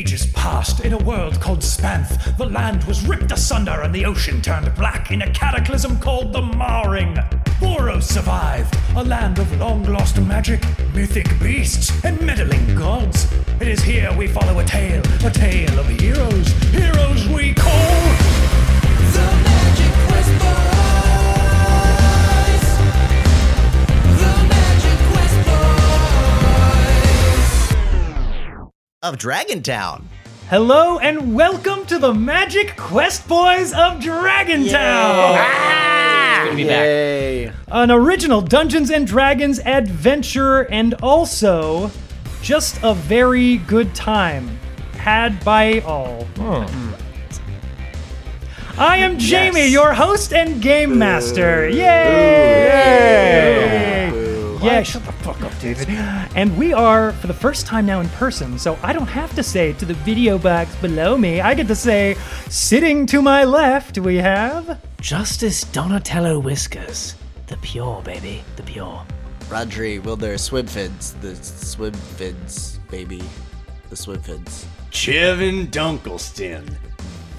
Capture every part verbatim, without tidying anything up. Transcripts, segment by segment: ages past, in a world called Spanth, the land was ripped asunder and the ocean turned black in a cataclysm called the Marring. Voros survived, a land of long-lost magic, mythic beasts, and meddling gods. It is here we follow a tale, a tale of heroes, heroes we call the Magic Quest Boys. The Magic Quest Boys of Dragontown. Hello and welcome to the Magic Quest Boys of Dragontown. Good to be Yay. back. An original Dungeons and Dragons adventure and also just a very good time had by all. Oh. I am Jamie, yes. your host and game master. Ooh. Yay! Yay! Ooh. Yeah, what? Shut the fuck up, David. And we are for the first time now in person, so I don't have to say to the video box below me. I get to say, sitting to my left, we have... Justice Donatello Whiskers, the pure, baby, the pure. Rondri Wilder Swimfins, the Swimfins, baby, the Swimfins. Chevin Dunkleston,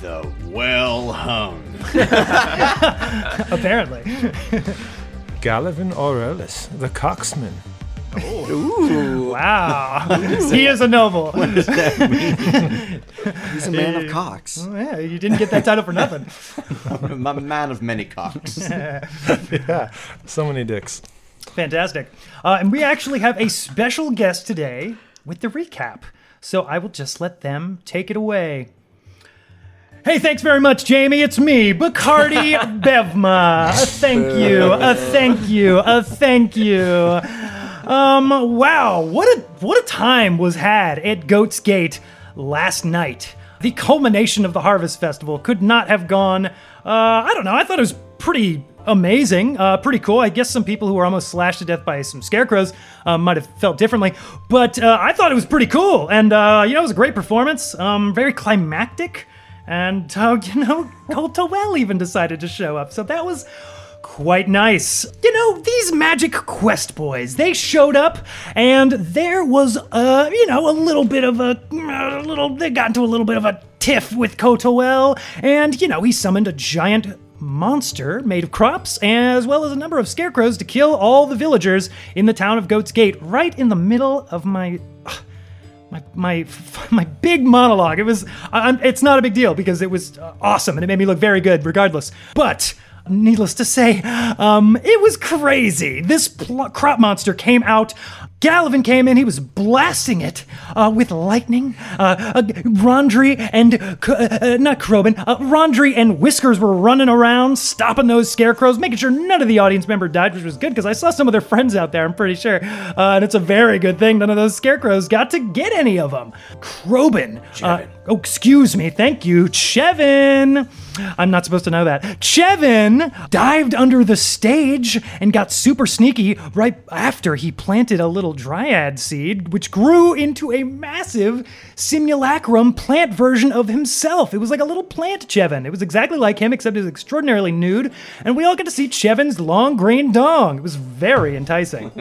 the well hung. Apparently. Gallivan Aurelius, the coxman. Oh. Ooh. Wow. He is a noble. What does that mean? He's a man of cocks. Oh, yeah, you didn't get that title for nothing. I'm a man of many cocks. Yeah, so many dicks. Fantastic. Uh, and we actually have a special guest today with the recap. So I will just let them take it away. Hey, thanks very much, Jamie. It's me, Bacardi Bevma. A thank you, a thank you, a thank you. Um, wow, what a what a time was had at Goat's Gate last night. The culmination of the Harvest Festival could not have gone, uh, I don't know, I thought it was pretty amazing, uh, pretty cool. I guess some people who were almost slashed to death by some scarecrows uh, might have felt differently, but uh, I thought it was pretty cool. And, uh, you know, it was a great performance, um, very climactic, and, uh, you know, Coltwell even decided to show up, so that was... quite nice. You know, these Magic Quest Boys, they showed up and there was, uh, you know, a little bit of a, a little, they got into a little bit of a tiff with Coltwell, and, you know, he summoned a giant monster made of crops as well as a number of scarecrows to kill all the villagers in the town of Goat's Gate right in the middle of my... My my my big monologue. It was, I'm, it's not a big deal because it was awesome and it made me look very good regardless. But needless to say, um, it was crazy. This pl- crop monster came out. Gallivan came in. He was blasting it uh, with lightning. Uh, uh, Rondri and, uh, not Krobin, uh, Rondri and Whiskers were running around, stopping those scarecrows, making sure none of the audience member died, which was good because I saw some of their friends out there, I'm pretty sure. Uh, and it's a very good thing none of those scarecrows got to get any of them. Krobin. Uh, oh, excuse me. Thank you. Chevin. I'm not supposed to know that. Chevin dived under the stage and got super sneaky right after he planted a little dryad seed, which grew into a massive simulacrum plant version of himself. It was like a little plant Chevin. It was exactly like him, except it was extraordinarily nude, and we all got to see Chevin's long green dong. It was very enticing.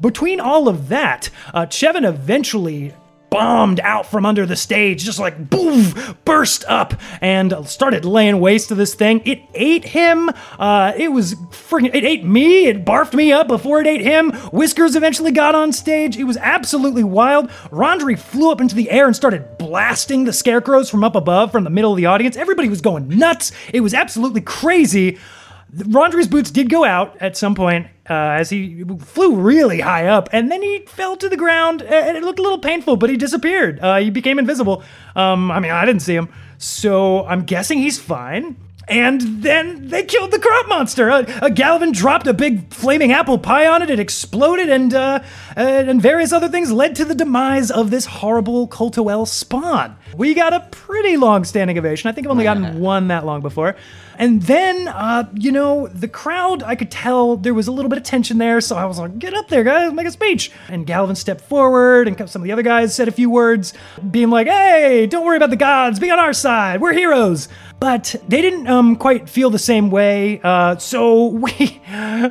Between all of that, uh, Chevin eventually... bombed out from under the stage, just like boom, burst up and started laying waste to this thing. It ate him. Uh, it was freaking, it ate me. It barfed me up before it ate him. Whiskers eventually got on stage. It was absolutely wild. Rondri flew up into the air and started blasting the scarecrows from up above, from the middle of the audience. Everybody was going nuts. It was absolutely crazy. Rondri's boots did go out at some point uh, as he flew really high up, and then he fell to the ground, and it looked a little painful, but he disappeared. Uh, he became invisible. Um, I mean, I didn't see him, so I'm guessing he's fine. And then they killed the crop monster. Uh, uh, Gallivan dropped a big flaming apple pie on it. It exploded, and uh, and various other things led to the demise of this horrible Coltwell spawn. We got a pretty long standing ovation. I think I've only gotten one that long before. And then, uh, you know, the crowd, I could tell there was a little bit of tension there, so I was like, get up there, guys, make a speech. And Gallivan stepped forward, and some of the other guys said a few words, being like, hey, don't worry about the gods, be on our side, we're heroes. But they didn't um, quite feel the same way, uh, so we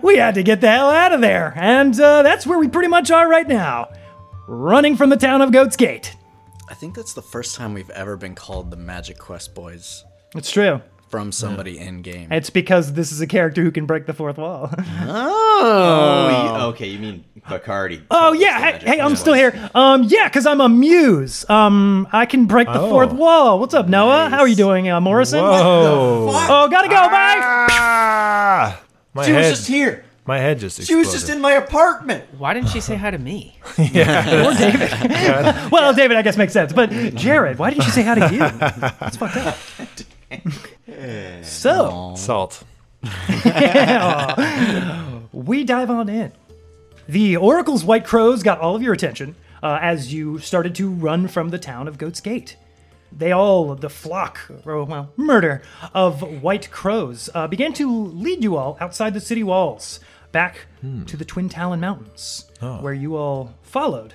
we had to get the hell out of there. And uh, that's where we pretty much are right now, running from the town of Goat's Gate. I think that's the first time we've ever been called the Magic Quest Boys. It's true. From somebody yeah. in game. It's because this is a character who can break the fourth wall. oh. oh, okay. You mean Bacardi? Oh yeah. Hey, hey I'm still here. Um, yeah, because I'm a muse. Um, I can break the oh. fourth wall. What's up, Noah? Nice. How are you doing, uh, Morrison? Whoa. What the fuck? Oh, gotta go. Ah. Bye. My she head. was just here. My head just exploded. She was just in my apartment. Why didn't she say hi to me? yeah. Or David. well, David, I guess makes sense. But Jared, why didn't she say hi to you? That's fucked up. So Aww. salt. We dive on in. The Oracle's White Crows got all of your attention uh, as you started to run from the town of Goat's Gate. They all, the flock, or, well, murder of White Crows uh, began to lead you all outside the city walls back hmm. to the Twin Talon Mountains, oh. where you all followed,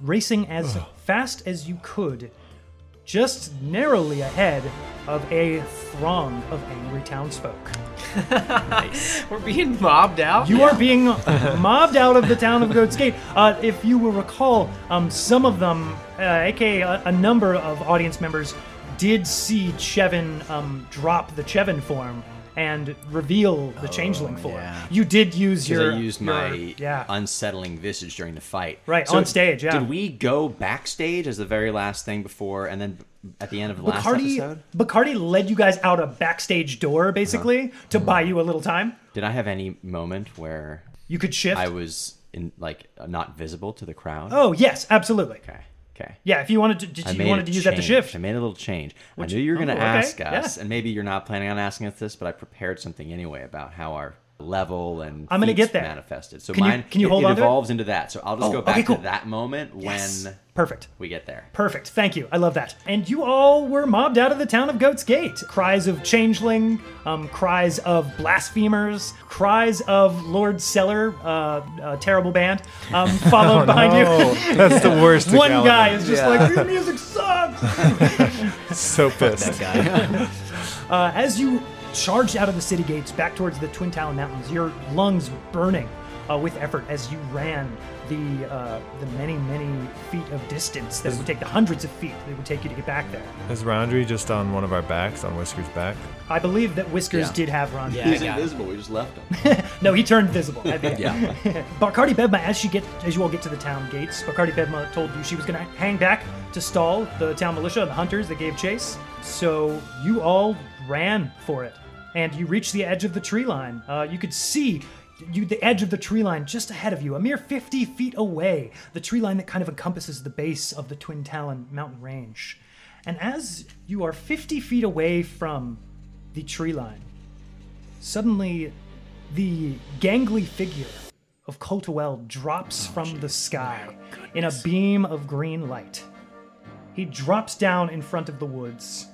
racing as oh. fast as you could, just narrowly ahead of a throng of angry townsfolk. Nice. We're being mobbed out. You now. are being mobbed out of the town of Goat's Gate. Uh, if you will recall, um, some of them, uh, aka a, a number of audience members, did see Chevin um, drop the Chevin form and reveal the oh, changeling form. Yeah. You did use your... I used your, my yeah. unsettling visage during the fight. Right, so on stage, yeah. Did we go backstage as the very last thing before, and then at the end of the Bacardi, last episode? Bacardi led you guys out a backstage door, basically, uh-huh. to uh-huh. buy you a little time. Did I have any moment where... You could shift? I was, in like, not visible to the crowd? Oh, yes, absolutely. Okay. Okay. Yeah, if you wanted to, did you wanted to use change. that to shift? I made a little change. Which, I knew you were going to oh, ask okay. us, yeah. and maybe you're not planning on asking us this, but I prepared something anyway about how our level and I'm gonna get there. manifested. So can mine, you, can you it, hold it on evolves to it? into that. So I'll just oh, go back okay, cool. to that moment yes. when Perfect. we get there. Perfect. Thank you. I love that. And you all were mobbed out of the town of Goat's Gate. Cries of changeling, um, cries of blasphemers, cries of Lord Cellar, uh, a terrible band, um, followed oh, behind no. you. That's the worst. One Gallivan. guy is just yeah. like, your music sucks. So pissed. That guy. uh, as you charged out of the city gates back towards the Twin Talon Mountains, your lungs burning uh, with effort as you ran the uh, the many, many feet of distance that would take the hundreds of feet that would take you to get back there. Is Rondri just on one of our backs, on Whiskers' back? I believe that Whiskers yeah. did have Rondri. Yeah, he's invisible. We just left him. No, he turned visible. At the end. yeah. Bacardi Bevma, as she get as you all get to the town gates, Bacardi Bevma told you she was going to hang back to stall the town militia and the hunters that gave chase. So you all ran for it, and you reached the edge of the tree line. Uh, you could see you, the edge of the tree line just ahead of you, a mere fifty feet away, the tree line that kind of encompasses the base of the Twin Talon mountain range. And as you are fifty feet away from the tree line, suddenly the gangly figure of Coltwell drops oh, from geez. the sky oh, in a beam of green light. He drops down in front of the woods,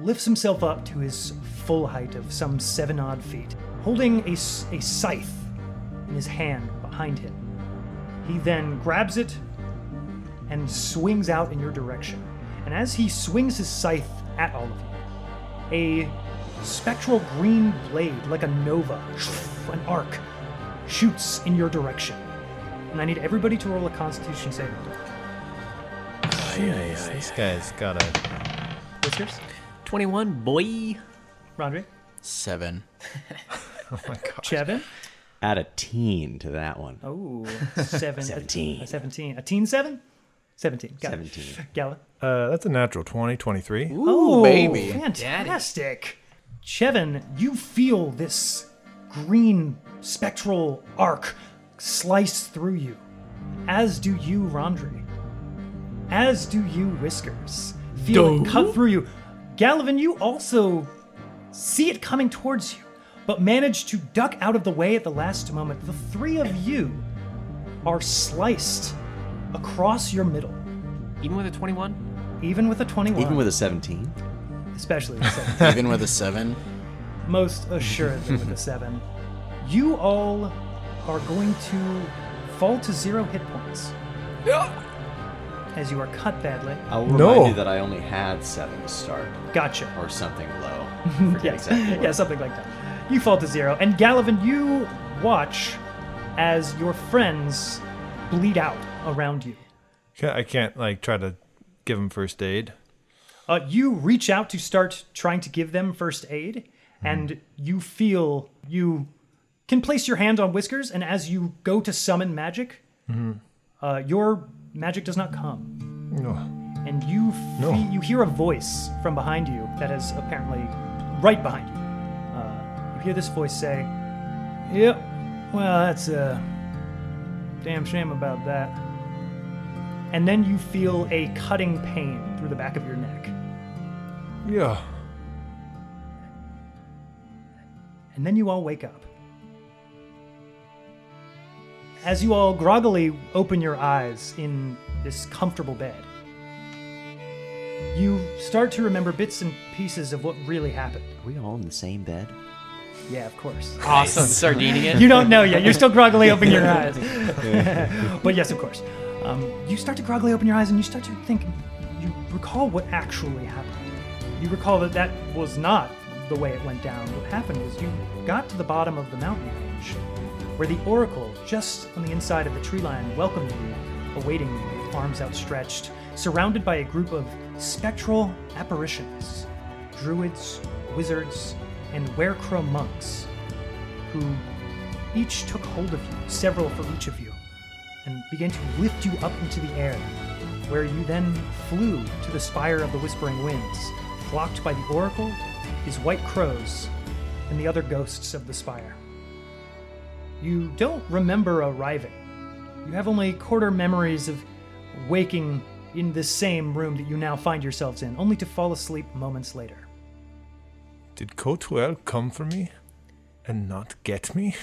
lifts himself up to his full height of some seven odd feet, holding a, a scythe in his hand behind him. He then grabs it and swings out in your direction. And as he swings his scythe at all of you, a spectral green blade, like a nova, an arc, shoots in your direction. And I need everybody to roll a Constitution saving throw. This guy's got a... What's yours? twenty-one, boy. Rondri? Seven. Oh my god. Chevin? Add a teen to that one. Oh, seven. seventeen. A, a seventeen. A teen seven? seventeen. Got seventeen. Gala? Uh, that's a natural twenty, twenty-three. Ooh, oh, baby. Fantastic. Chevin, you feel this green spectral arc slice through you. As do you, Rondri. As do you, Whiskers. Feel it cut through you. Gallivan, you also see it coming towards you, but manage to duck out of the way at the last moment. The three of you are sliced across your middle. Even with a twenty-one? Even with a twenty-one. Even with a seventeen? Especially with a seventeen. Even with a seven? Most assuredly with a seven. You all are going to fall to zero hit points. As you are cut badly. I'll remind no. you that I only had seven to start. Gotcha. Or something low. yeah. Exactly yeah, something like that. You fall to zero. And Gallivan, you watch as your friends bleed out around you. I can't, like, try to give them first aid. Uh, you reach out to start trying to give them first aid, mm. and you feel you can place your hand on Whiskers, and as you go to summon magic, mm. uh, your magic does not come. No. And you fe- no. you hear a voice from behind you that is apparently right behind you. Uh, you hear this voice say, "Yep, well, that's a damn shame about that." And then you feel a cutting pain through the back of your neck. Yeah. And then you all wake up. As you all groggily open your eyes in this comfortable bed, you start to remember bits and pieces of what really happened. Are we all in the same bed? Yeah, of course. Awesome. Start eating it. You don't know yet. You're still groggily opening your eyes. But yes, of course. Um, you start to groggily open your eyes and you start to think, you recall what actually happened. You recall that that was not the way it went down. What happened was you got to the bottom of the mountain range where the Oracle, just on the inside of the tree line, welcomed you, awaiting you with arms outstretched, surrounded by a group of spectral apparitions, druids, wizards, and werecrow monks, who each took hold of you, several for each of you, and began to lift you up into the air, where you then flew to the Spire of the Whispering Winds, blocked by the Oracle, his white crows, and the other ghosts of the Spire. You don't remember arriving. You have only quarter memories of waking in this same room that you now find yourselves in, only to fall asleep moments later. Did Coltwell come for me and not get me?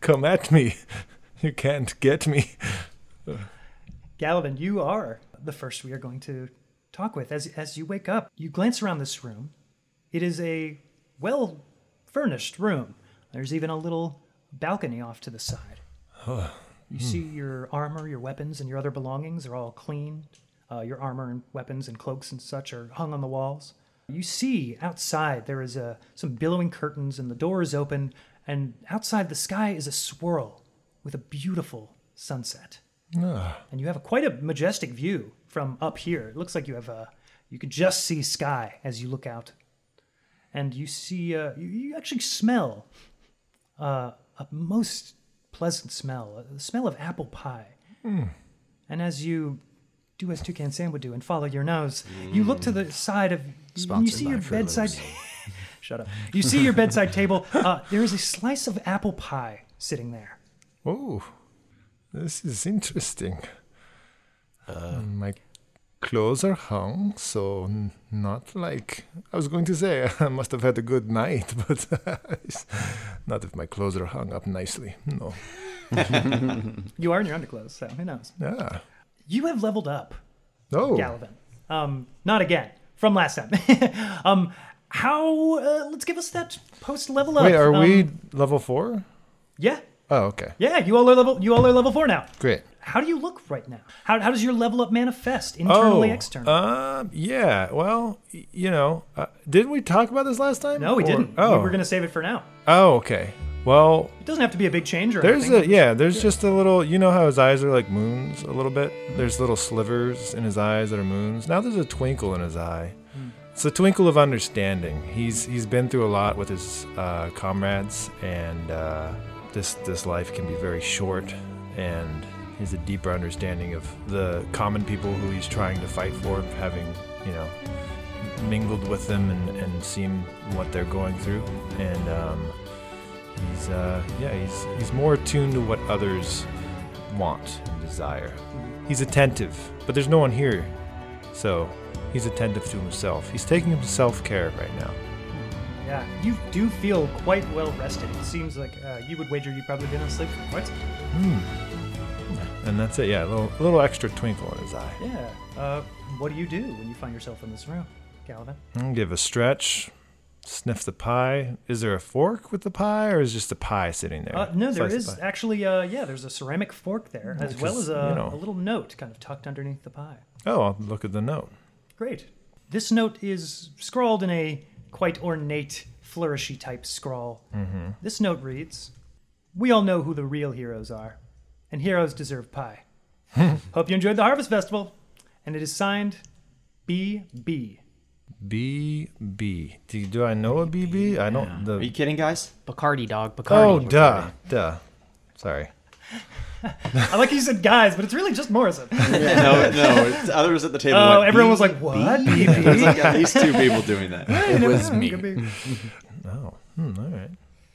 Come at me. You can't get me. Gallivan, you are the first we are going to talk with. As as you wake up, you glance around this room. It is a well-furnished room. There's even a little balcony off to the side. Oh. You see your armor, your weapons, and your other belongings are all clean. Uh, your armor and weapons and cloaks and such are hung on the walls. You see outside there is a, some billowing curtains and the door is open, and outside the sky is a swirl with a beautiful sunset. Ugh. And you have a, quite a majestic view from up here. It looks like you have a, you can just see sky as you look out. And you see, uh, you, you actually smell uh, a most... pleasant smell, the smell of apple pie. Mm. And as you do as Toucan Sam would do and follow your nose, mm. you look to the side of, Sponsored you see your bedside, shut up, you see your bedside table, uh, there is a slice of apple pie sitting there. Oh, this is interesting. Uh, My clothes are hung, so not like, I was going to say I must have had a good night, but not if my clothes are hung up nicely, no. You are in your underclothes, so who knows? Yeah. You have leveled up, oh. Gallivan. Um, not again, from last time. um, how, uh, let's give us that post-level up. Wait, are um, we level four? Yeah. Oh, okay. Yeah, you all are level, you all are level four now. Great. How do you look right now? How how does your level up manifest internally, oh, externally? Um, yeah, well, you know, uh, didn't we talk about this last time? No, we or, didn't. Oh. We were going to save it for now. Oh, okay. Well, it doesn't have to be a big change or there's anything. A, yeah, there's yeah. just a little, you know how his eyes are like moons a little bit? Mm-hmm. There's little slivers in his eyes that are moons. Now there's a twinkle in his eye. Mm. It's a twinkle of understanding. He's He's been through a lot with his uh, comrades, and uh, this this life can be very short, and is a deeper understanding of the common people who he's trying to fight for, having, you know, mingled with them and, and seen what they're going through. And um, he's, uh, yeah, he's he's more attuned to what others want and desire. He's attentive, but there's no one here, so he's attentive to himself. He's taking himself care right now. Yeah, you do feel quite well rested. It seems like uh, you would wager you've probably been asleep for quite some time. Hmm. And that's it, yeah, a little, a little extra twinkle in his eye. Yeah. Uh, what do you do when you find yourself in this room, Gallivan? Give a stretch, sniff the pie. Is there a fork with the pie, or is just a pie sitting there? Uh, no, there Slice is actually, uh, yeah, there's a ceramic fork there, as well as a, you know. a little note kind of tucked underneath the pie. Oh, I'll look at the note. Great. This note is scrawled in a quite ornate, flourishy type scrawl. Mm-hmm. This note reads, "We all know who the real heroes are. And heroes deserve pie. Hope you enjoyed the Harvest Festival. And it is signed B B. B B. Do, do I know a B B? Yeah. I don't. The... Are you kidding, guys? Bacardi, dog. Bacardi. Oh, Bacardi. duh. Duh. Sorry. I like you said guys, but it's really just Morrison. Yeah, no, no. It's others at the table. Oh, went, everyone was like, what? B B? It's like at least two people doing that. It, it was me. Oh, hmm, all right.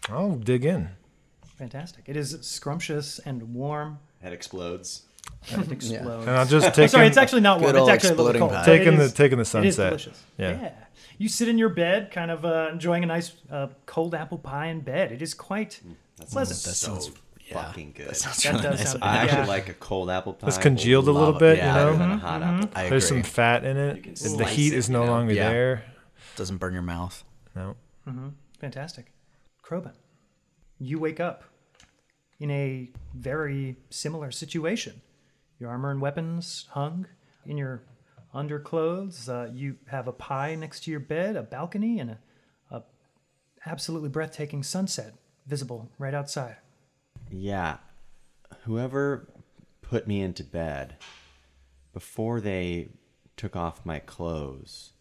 I'll dig in. Fantastic. It is scrumptious and warm. It explodes. It explodes. Yeah. And I'll just take. I'm sorry, it's actually not warm. It's actually a little cold. Pot. Taking it the is, taking the sunset. It is delicious. Yeah. yeah. You sit in your bed, kind of uh, enjoying a nice uh, cold apple pie in bed. It is quite that pleasant. That sounds yeah. fucking good. That sounds that really does nice. Sound I good. actually yeah. like a cold apple pie. It's congealed a little bit, yeah, you know. A hot mm-hmm. apple pie. There's some fat in it. The heat it, is no longer yeah. there. Doesn't burn your mouth. No. Mm-hmm. Fantastic. Krobin, you wake up in a very similar situation. Your armor and weapons hung in your underclothes. Uh, you have a pie next to your bed, a balcony, and a, a absolutely breathtaking sunset visible right outside. Yeah. Whoever put me into bed, before they took off my clothes,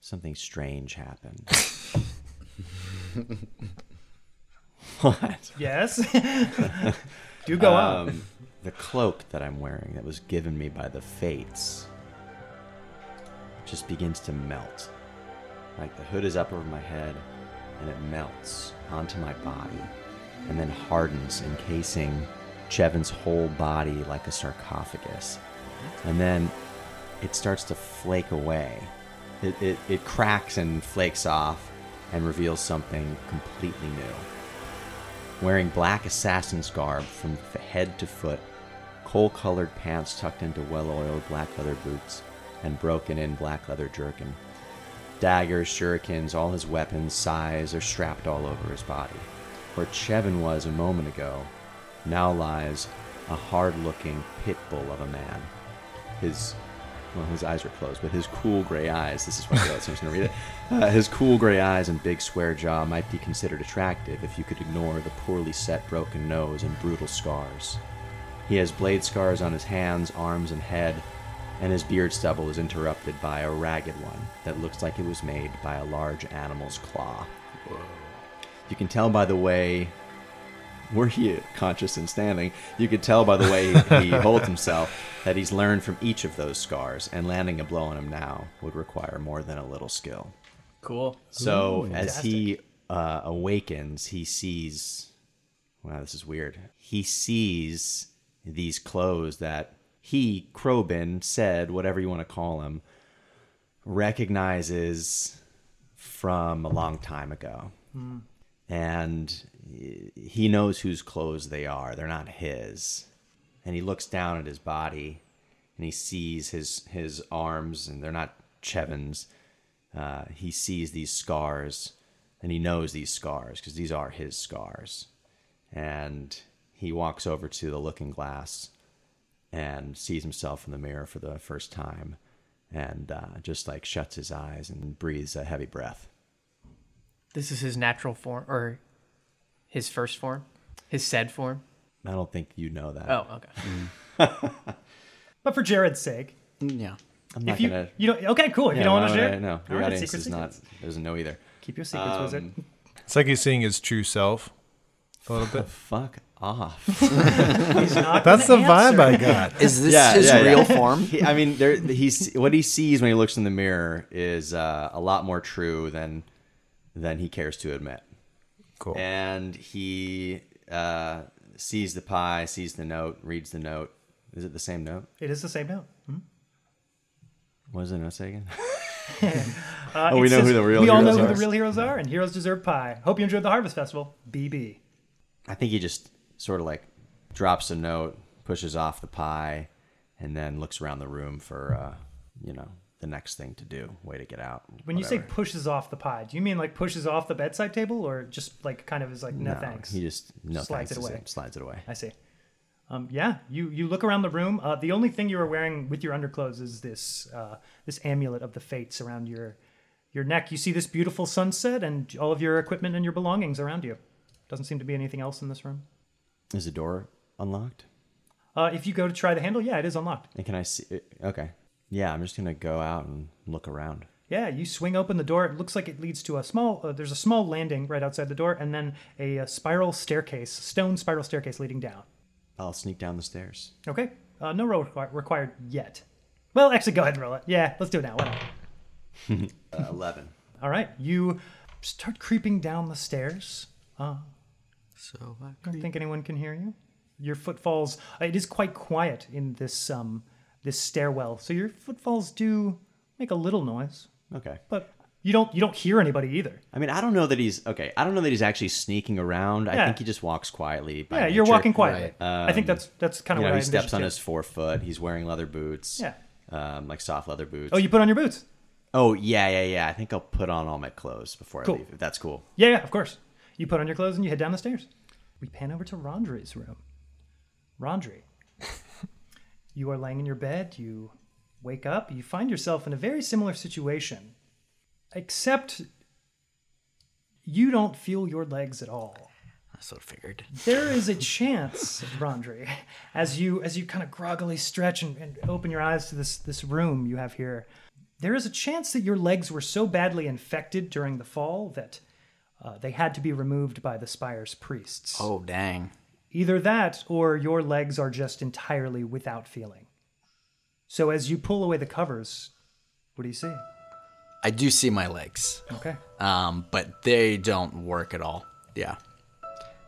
something strange happened. What? Yes. Do go um, on. The cloak that I'm wearing that was given me by the fates just begins to melt. Like the hood is up over my head and it melts onto my body and then hardens, encasing Chevin's whole body like a sarcophagus. And then it starts to flake away. It, it, it cracks and flakes off and reveals something completely new. Wearing black assassin's garb from head to foot, coal-colored pants tucked into well-oiled black leather boots, and broken-in black leather jerkin. Daggers, shurikens, all his weapons, scythes are strapped all over his body. Where Chevin was a moment ago, now lies a hard-looking pit bull of a man. His, well, his eyes were closed, but his cool gray eyes, this is why I was going to read it, uh, his cool gray eyes and big square jaw might be considered attractive if you could ignore the poorly set broken nose and brutal scars. He has blade scars on his hands, arms, and head, and his beard stubble is interrupted by a ragged one that looks like it was made by a large animal's claw. You can tell by the way, were he conscious and standing, you could tell by the way he holds himself that he's learned from each of those scars, and landing a blow on him now would require more than a little skill. Cool. So Ooh, as he uh, awakens, he sees, wow, this is weird. He sees these clothes that he, Krobin, said, whatever you want to call him, recognizes from a long time ago. Mm. And he knows whose clothes they are. They're not his. And he looks down at his body, and he sees his his arms, and they're not Chevin's. Uh, he sees these scars, and he knows these scars, because these are his scars. And he walks over to the looking glass and sees himself in the mirror for the first time, and uh, just like shuts his eyes and breathes a heavy breath. This is his natural form, or his first form, his said form. I don't think you know that. Oh, okay. Mm. But for Jared's sake, yeah, I'm not if you, gonna. You don't, okay, cool. If yeah, you don't no, want to share, no, no. Your right, audience secret, is secret. Not doesn't know either. Keep your secrets, um, wizard. It's like he's seeing his true self a little bit. Fuck off. He's not That's the answer. Vibe I got. Is this yeah, his yeah, real yeah. form? He, I mean, there, he's what he sees when he looks in the mirror is uh, a lot more true than. than he cares to admit. Cool. And he uh, sees the pie, sees the note, reads the note. Is it the same note? It is the same note. Hmm? What does the note say again? uh, oh, we know says, who the real heroes are. We all know who are. the real heroes are, and heroes deserve pie. Hope you enjoyed the Harvest Festival. B B. I think he just sort of like drops a note, pushes off the pie, and then looks around the room for, uh, you know, the next thing to do, way to get out. When whatever. You say pushes off the pie, do you mean like pushes off the bedside table, or just like kind of is like, no, no thanks? He just no slides thanks it away. Slides it away. I see. Um, yeah, you, you look around the room. Uh, the only thing you are wearing with your underclothes is this uh, this amulet of the fates around your your neck. You see this beautiful sunset and all of your equipment and your belongings around you. Doesn't seem to be anything else in this room. Is the door unlocked? Uh, if you go to try the handle, yeah, it is unlocked. And can I see it? Okay. Yeah, I'm just going to go out and look around. Yeah, you swing open the door. It looks like it leads to a small, uh, there's a small landing right outside the door, and then a, a spiral staircase, stone spiral staircase leading down. I'll sneak down the stairs. Okay. Uh, no roll requ- required yet. Well, actually, go ahead and roll it. Yeah, let's do it now. Why not? uh, eleven. All right. You start creeping down the stairs. Uh, so I creep. Don't think anyone can hear you. Your footfalls, uh, it is quite quiet in this um this stairwell, so your footfalls do make a little noise. Okay. But you don't you don't hear anybody either. I mean, I don't know that he's okay. I don't know that he's actually sneaking around. Yeah. I think he just walks quietly. By yeah, nature. You're walking quietly. Right. Um, I think that's that's kind of what I envisioned. He steps on his forefoot. He's wearing leather boots. Yeah. Um, like soft leather boots. Oh, you put on your boots. Oh yeah, yeah, yeah. I think I'll put on all my clothes before cool. I leave. If that's cool. Yeah, yeah, of course. You put on your clothes and you head down the stairs. We pan over to Rondri's room. Rondri, you are laying in your bed. You wake up. You find yourself in a very similar situation. Except you don't feel your legs at all. I sort of figured. There is a chance, Rondri, as you as you kind of groggily stretch and, and open your eyes to this this room you have here, there is a chance that your legs were so badly infected during the fall that uh, they had to be removed by the Spire's priests. Oh, dang. Either that or your legs are just entirely without feeling. So as you pull away the covers, what do you see? I do see my legs. Okay. Um, but they don't work at all. Yeah.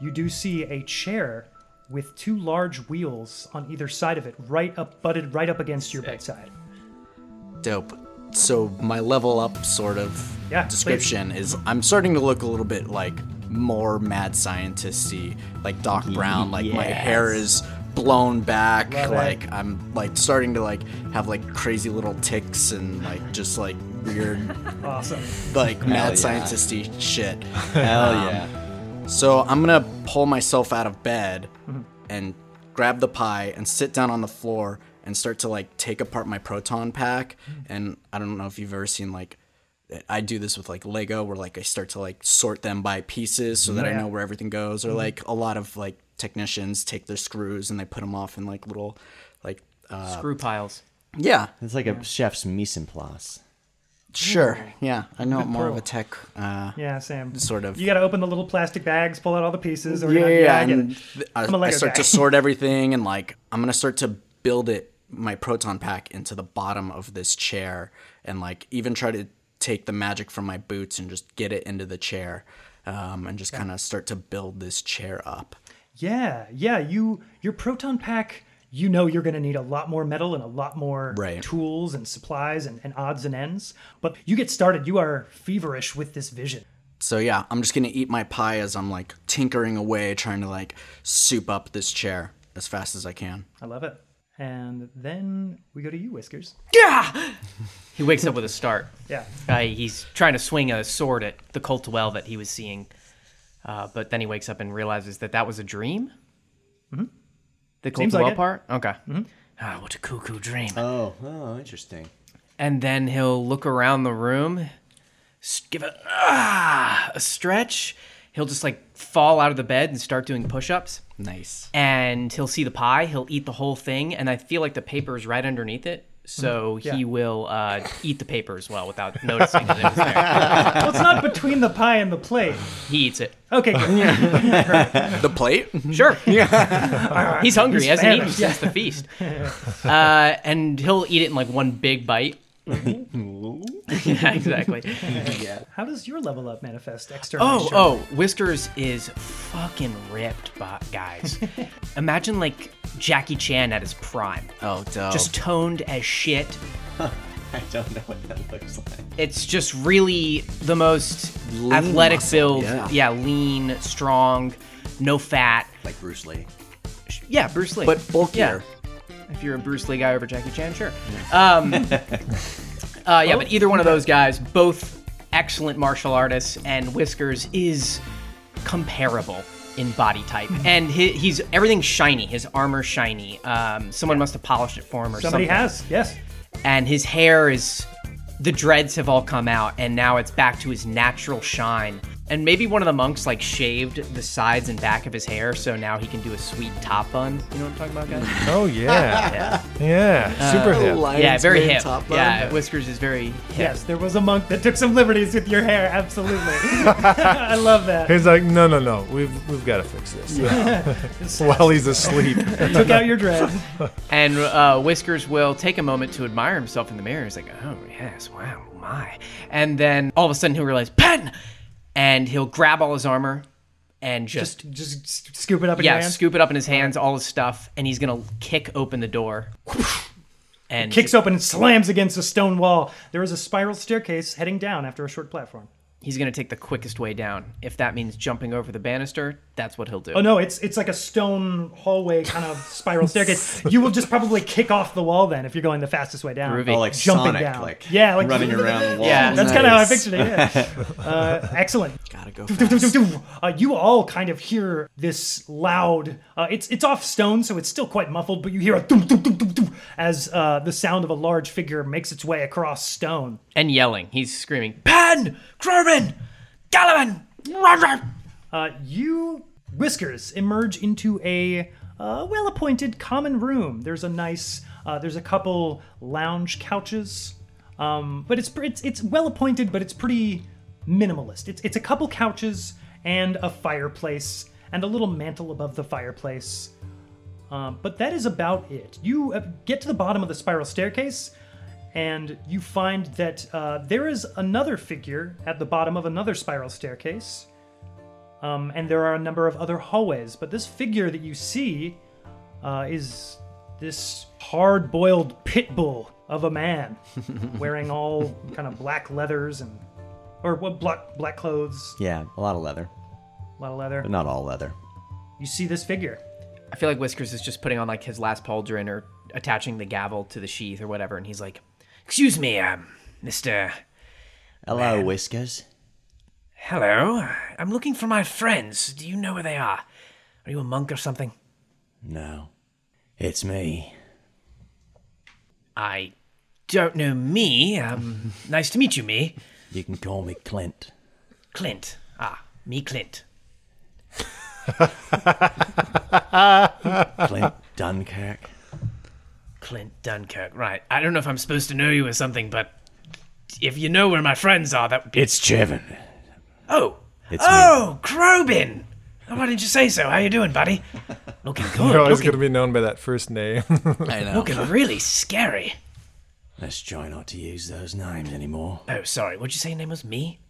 You do see a chair with two large wheels on either side of it, right up, butted right up against your bedside. Dope. So my level up sort of yeah, description please. Is I'm starting to look a little bit like more mad scientist-y, like Doc Brown. Like yes. My hair is blown back. Love like it. I'm like starting to like have like crazy little ticks and like just like weird awesome like mad yeah. scientist-y shit. Hell um, yeah. So I'm gonna pull myself out of bed mm-hmm. and grab the pie and sit down on the floor and start to like take apart my proton pack. And I don't know if you've ever seen like I do this with like Lego where like I start to like sort them by pieces so that yeah. I know where everything goes. Or like a lot of like technicians take their screws and they put them off in like little like uh, screw piles. Yeah, it's like a yeah. chef's mise en place. Sure. Yeah, I know more of a tech. Uh, yeah, Sam. Sort of. You got to open the little plastic bags, pull out all the pieces. Or yeah, not, yeah. yeah and I, I'm a Lego I start guy. to sort everything, and like I'm gonna start to build it my proton pack into the bottom of this chair, and like even try to take the magic from my boots and just get it into the chair, um, and just yeah. kind of start to build this chair up. Yeah, yeah. You your proton pack. You know you're going to need a lot more metal and a lot more right. tools and supplies and, and odds and ends. But you get started. You are feverish with this vision. So yeah, I'm just going to eat my pie as I'm like tinkering away, trying to like soup up this chair as fast as I can. I love it. And then we go to you, Whiskers. Yeah! He wakes up with a start. Yeah. Uh, he's trying to swing a sword at the Coltwell that he was seeing. Uh, but then he wakes up and realizes that that was a dream. Mm-hmm. The Cold like part? Okay. Mm-hmm. Ah, what a cuckoo dream. Oh, oh, interesting. And then he'll look around the room, give a, ah, a stretch. He'll just like fall out of the bed and start doing push-ups. Nice. And he'll see the pie. He'll eat the whole thing. And I feel like the paper is right underneath it. So mm-hmm. yeah. he will uh, eat the paper as well without noticing that it was there. Well, it's not between the pie and the plate. He eats it. Okay, good. Yeah. The plate? Sure. Yeah. He's hungry. He's he hasn't famished. eaten since the feast. Uh, and he'll eat it in like one big bite. Yeah, exactly. Yeah. How does your level up manifest externally? Oh, oh, Whiskers is fucking ripped, guys. Imagine like Jackie Chan at his prime. Oh, dope. Just toned as shit. I don't know what that looks like. It's just really the most lean athletic muscle, build. Yeah. yeah, lean, strong, no fat. Like Bruce Lee. Yeah, Bruce Lee. But bulkier. Yeah. If you're a Bruce Lee guy over Jackie Chan, sure. Um, uh, yeah, but either one of those guys, both excellent martial artists, and Whiskers is comparable in body type. And he, he's everything's shiny. His armor's shiny. Um, someone yeah. must have polished it for him or Somebody something. Somebody has, yes. And his hair is, the dreads have all come out, and now it's back to his natural shine. And maybe one of the monks, like, shaved the sides and back of his hair, so now he can do a sweet top bun. You know what I'm talking about, guys? Oh, yeah. Yeah. yeah. Uh, Super hip. Yeah, very hip. Top bun. Yeah, Whiskers is very hip. Yes, there was a monk that took some liberties with your hair. Absolutely. I love that. He's like, no, no, no. We've we've got to fix this. Yeah. While he's asleep. Took out your dread. And uh, Whiskers will take a moment to admire himself in the mirror. He's like, oh, yes, wow, my. And then all of a sudden he'll realize, Pen! And he'll grab all his armor and just... Just, just scoop it up in yeah, your hands? Yeah, scoop it up in his hands, all his stuff, and he's going to kick open the door. And kicks open and slams against a stone wall. There is a spiral staircase heading down after a short platform. He's going to take the quickest way down. If that means jumping over the banister, that's what he'll do. Oh, no, it's it's like a stone hallway kind of spiral staircase. You will just probably kick off the wall then if you're going the fastest way down. Oh, like jumping Sonic, down. Like yeah, like running around the wall. Yeah, that's nice. Kind of how I pictured it, yeah. Uh, excellent. Gotta go fast. Uh, you all kind of hear this loud, uh, it's it's off stone, so it's still quite muffled, but you hear a doom, doom, doom, doom, doom, as uh, the sound of a large figure makes its way across stone. And yelling. He's screaming, Pen! Krobin! Gallivan! Uh, you, Whiskers, emerge into a uh, well-appointed common room. There's a nice, uh, there's a couple lounge couches, um, but it's it's it's well-appointed, but it's pretty minimalist. It's it's a couple couches and a fireplace and a little mantle above the fireplace, um, but that is about it. You uh, get to the bottom of the spiral staircase. And you find that uh, there is another figure at the bottom of another spiral staircase. Um, and there are a number of other hallways. But this figure that you see uh, is this hard-boiled pit bull of a man. Wearing all kind of black leathers and... Or what, black, black clothes. Yeah, a lot of leather. A lot of leather. But not all leather. You see this figure. I feel like Whiskers is just putting on like his last pauldron or attaching the gavel to the sheath or whatever. And he's like... Excuse me, um, Mister Hello, Man. Whiskers. Hello. I'm looking for my friends. Do you know where they are? Are you a monk or something? No. It's me. I don't know me. Um, nice to meet you, me. You can call me Clint. Clint. Ah, me Clint. Clint Dunkirk. Clint Dunkirk, right. I don't know if I'm supposed to know you or something, but if you know where my friends are, that would be... It's Chevin. Oh. It's oh, me. Krobin. Oh, why didn't you say so? How you doing, buddy? Looking good. You're always looking... going to be known by that first name. I know. Looking really scary. Let's try not to use those names anymore. Oh, sorry. What'd you say your name was? Me?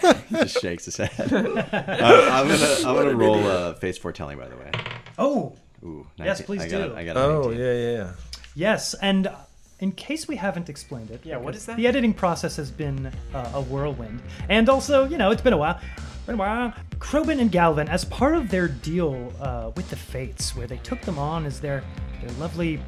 He just shakes his head. uh, I'm going to I'm gonna roll uh, Phase four Telling, by the way. Oh, Ooh, yes, please I do. Got a, I got oh, yeah, yeah, yeah. Yes, and in case we haven't explained it, yeah, what is that? The editing process has been uh, a whirlwind, and also, you know, it's been a while. Been a while. Krobin and Galvin, as part of their deal uh, with the Fates, where they took them on as their their lovely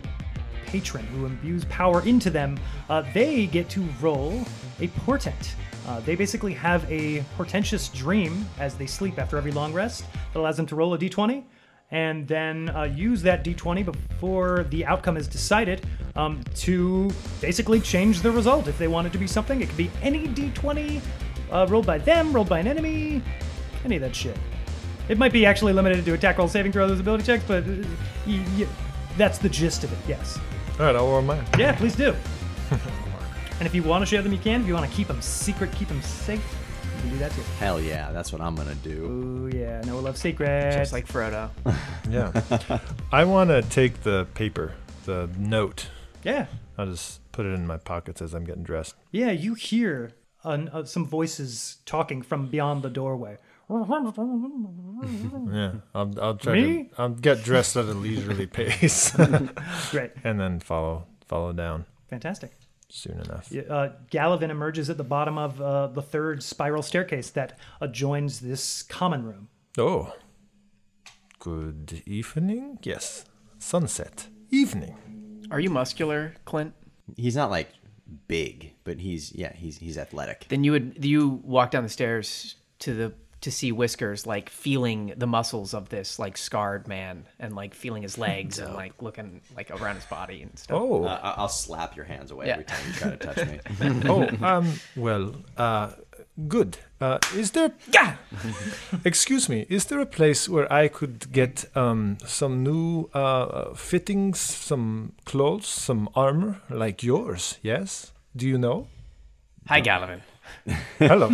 patron who imbues power into them, uh, they get to roll a portent. Uh, they basically have a portentous dream as they sleep after every long rest that allows them to roll a d twenty. And then uh, use that d twenty before the outcome is decided um, to basically change the result. If they want it to be something, it could be any d twenty uh, rolled by them, rolled by an enemy, any of that shit. It might be actually limited to attack roll, saving throws, ability checks, but uh, y- y- that's the gist of it, yes. All right, I'll roll mine. Yeah, please do. And if you want to share them, you can. If you want to keep them secret, keep them safe. You can do that too. Hell yeah, that's what I'm gonna do. Ooh yeah, no, we love secrets. Just like Frodo. Yeah. I wanna take the paper, the note. Yeah. I'll just put it in my pockets as I'm getting dressed. Yeah, you hear an, uh, some voices talking from beyond the doorway. Yeah, I'll, I'll try Me? to. I'll get dressed at a leisurely pace. Great. And then follow follow down. Fantastic. Soon enough. Uh, Gallivan emerges at the bottom of uh, the third spiral staircase that adjoins this common room. Oh. Good evening? Yes. Sunset. Evening. Are you muscular, Clint? He's not like big, but he's, yeah, he's he's athletic. Then you would, you walk down the stairs to the to see Whiskers, like feeling the muscles of this like scarred man and like feeling his legs and like looking like around his body and stuff. Oh, uh, I'll slap your hands away yeah. every time you try to touch me. oh, um, well, uh, Good. Uh, is there... Gah! Excuse me. Is there a place where I could get um, some new uh, fittings, some clothes, some armor like yours? Yes? Do you know? Hi, Gallivan. Hello.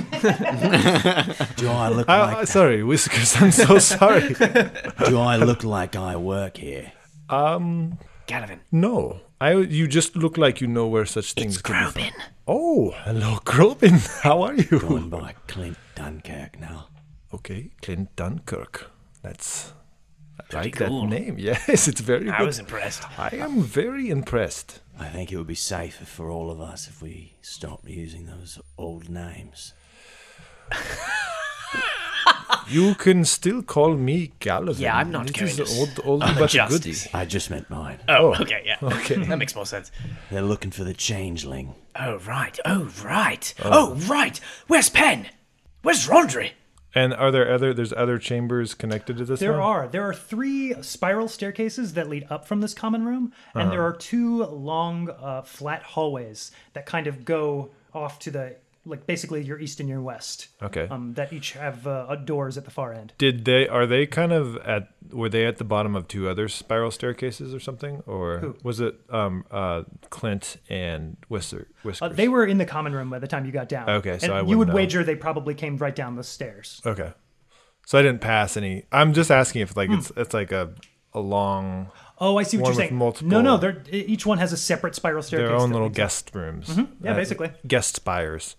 Do I look I, like... I, sorry, Whiskers. I'm so sorry. Do I look like I work here? Um... Gallivan. No. I, you just look like you know where such things come from. It's Krobin. Oh, hello, Krobin. How are you? Going by Clint Dunkirk now. Okay, Clint Dunkirk. That's... I like cool. that name. Yes, it's very I good. I was impressed. I am very impressed. I think it would be safer for all of us if we stopped using those old names. You can still call me Gallivan. Yeah, I'm not going to. Old, old uh, but Justice. Good. I just meant mine. Oh, oh, okay, yeah. Okay. That makes more sense. They're looking for the changeling. Oh, right. Oh, right. Oh, oh right. Where's Pen? Where's Rondri? And are there other, there's other chambers connected to this one? There are. There are three spiral staircases that lead up from this common room, and uh-huh. there are two long, uh, flat hallways that kind of go off to the... Like basically your east and your west. Okay. Um, that each have uh, doors at the far end. Did they? Are they kind of at? Were they at the bottom of two other spiral staircases or something? Or Who? was it um, uh, Clint and Whisker? Whiskers? Uh, they were in the common room by the time you got down. Okay, so and I wouldn't you would know. wager they probably came right down the stairs. Okay, so I didn't pass any. I'm just asking if like mm. it's it's like a a long. Oh, I see what you're saying. Multiple, no, no, they're each one has a separate spiral staircase. Their own little guest up. rooms. Mm-hmm. Yeah, uh, basically guest spires.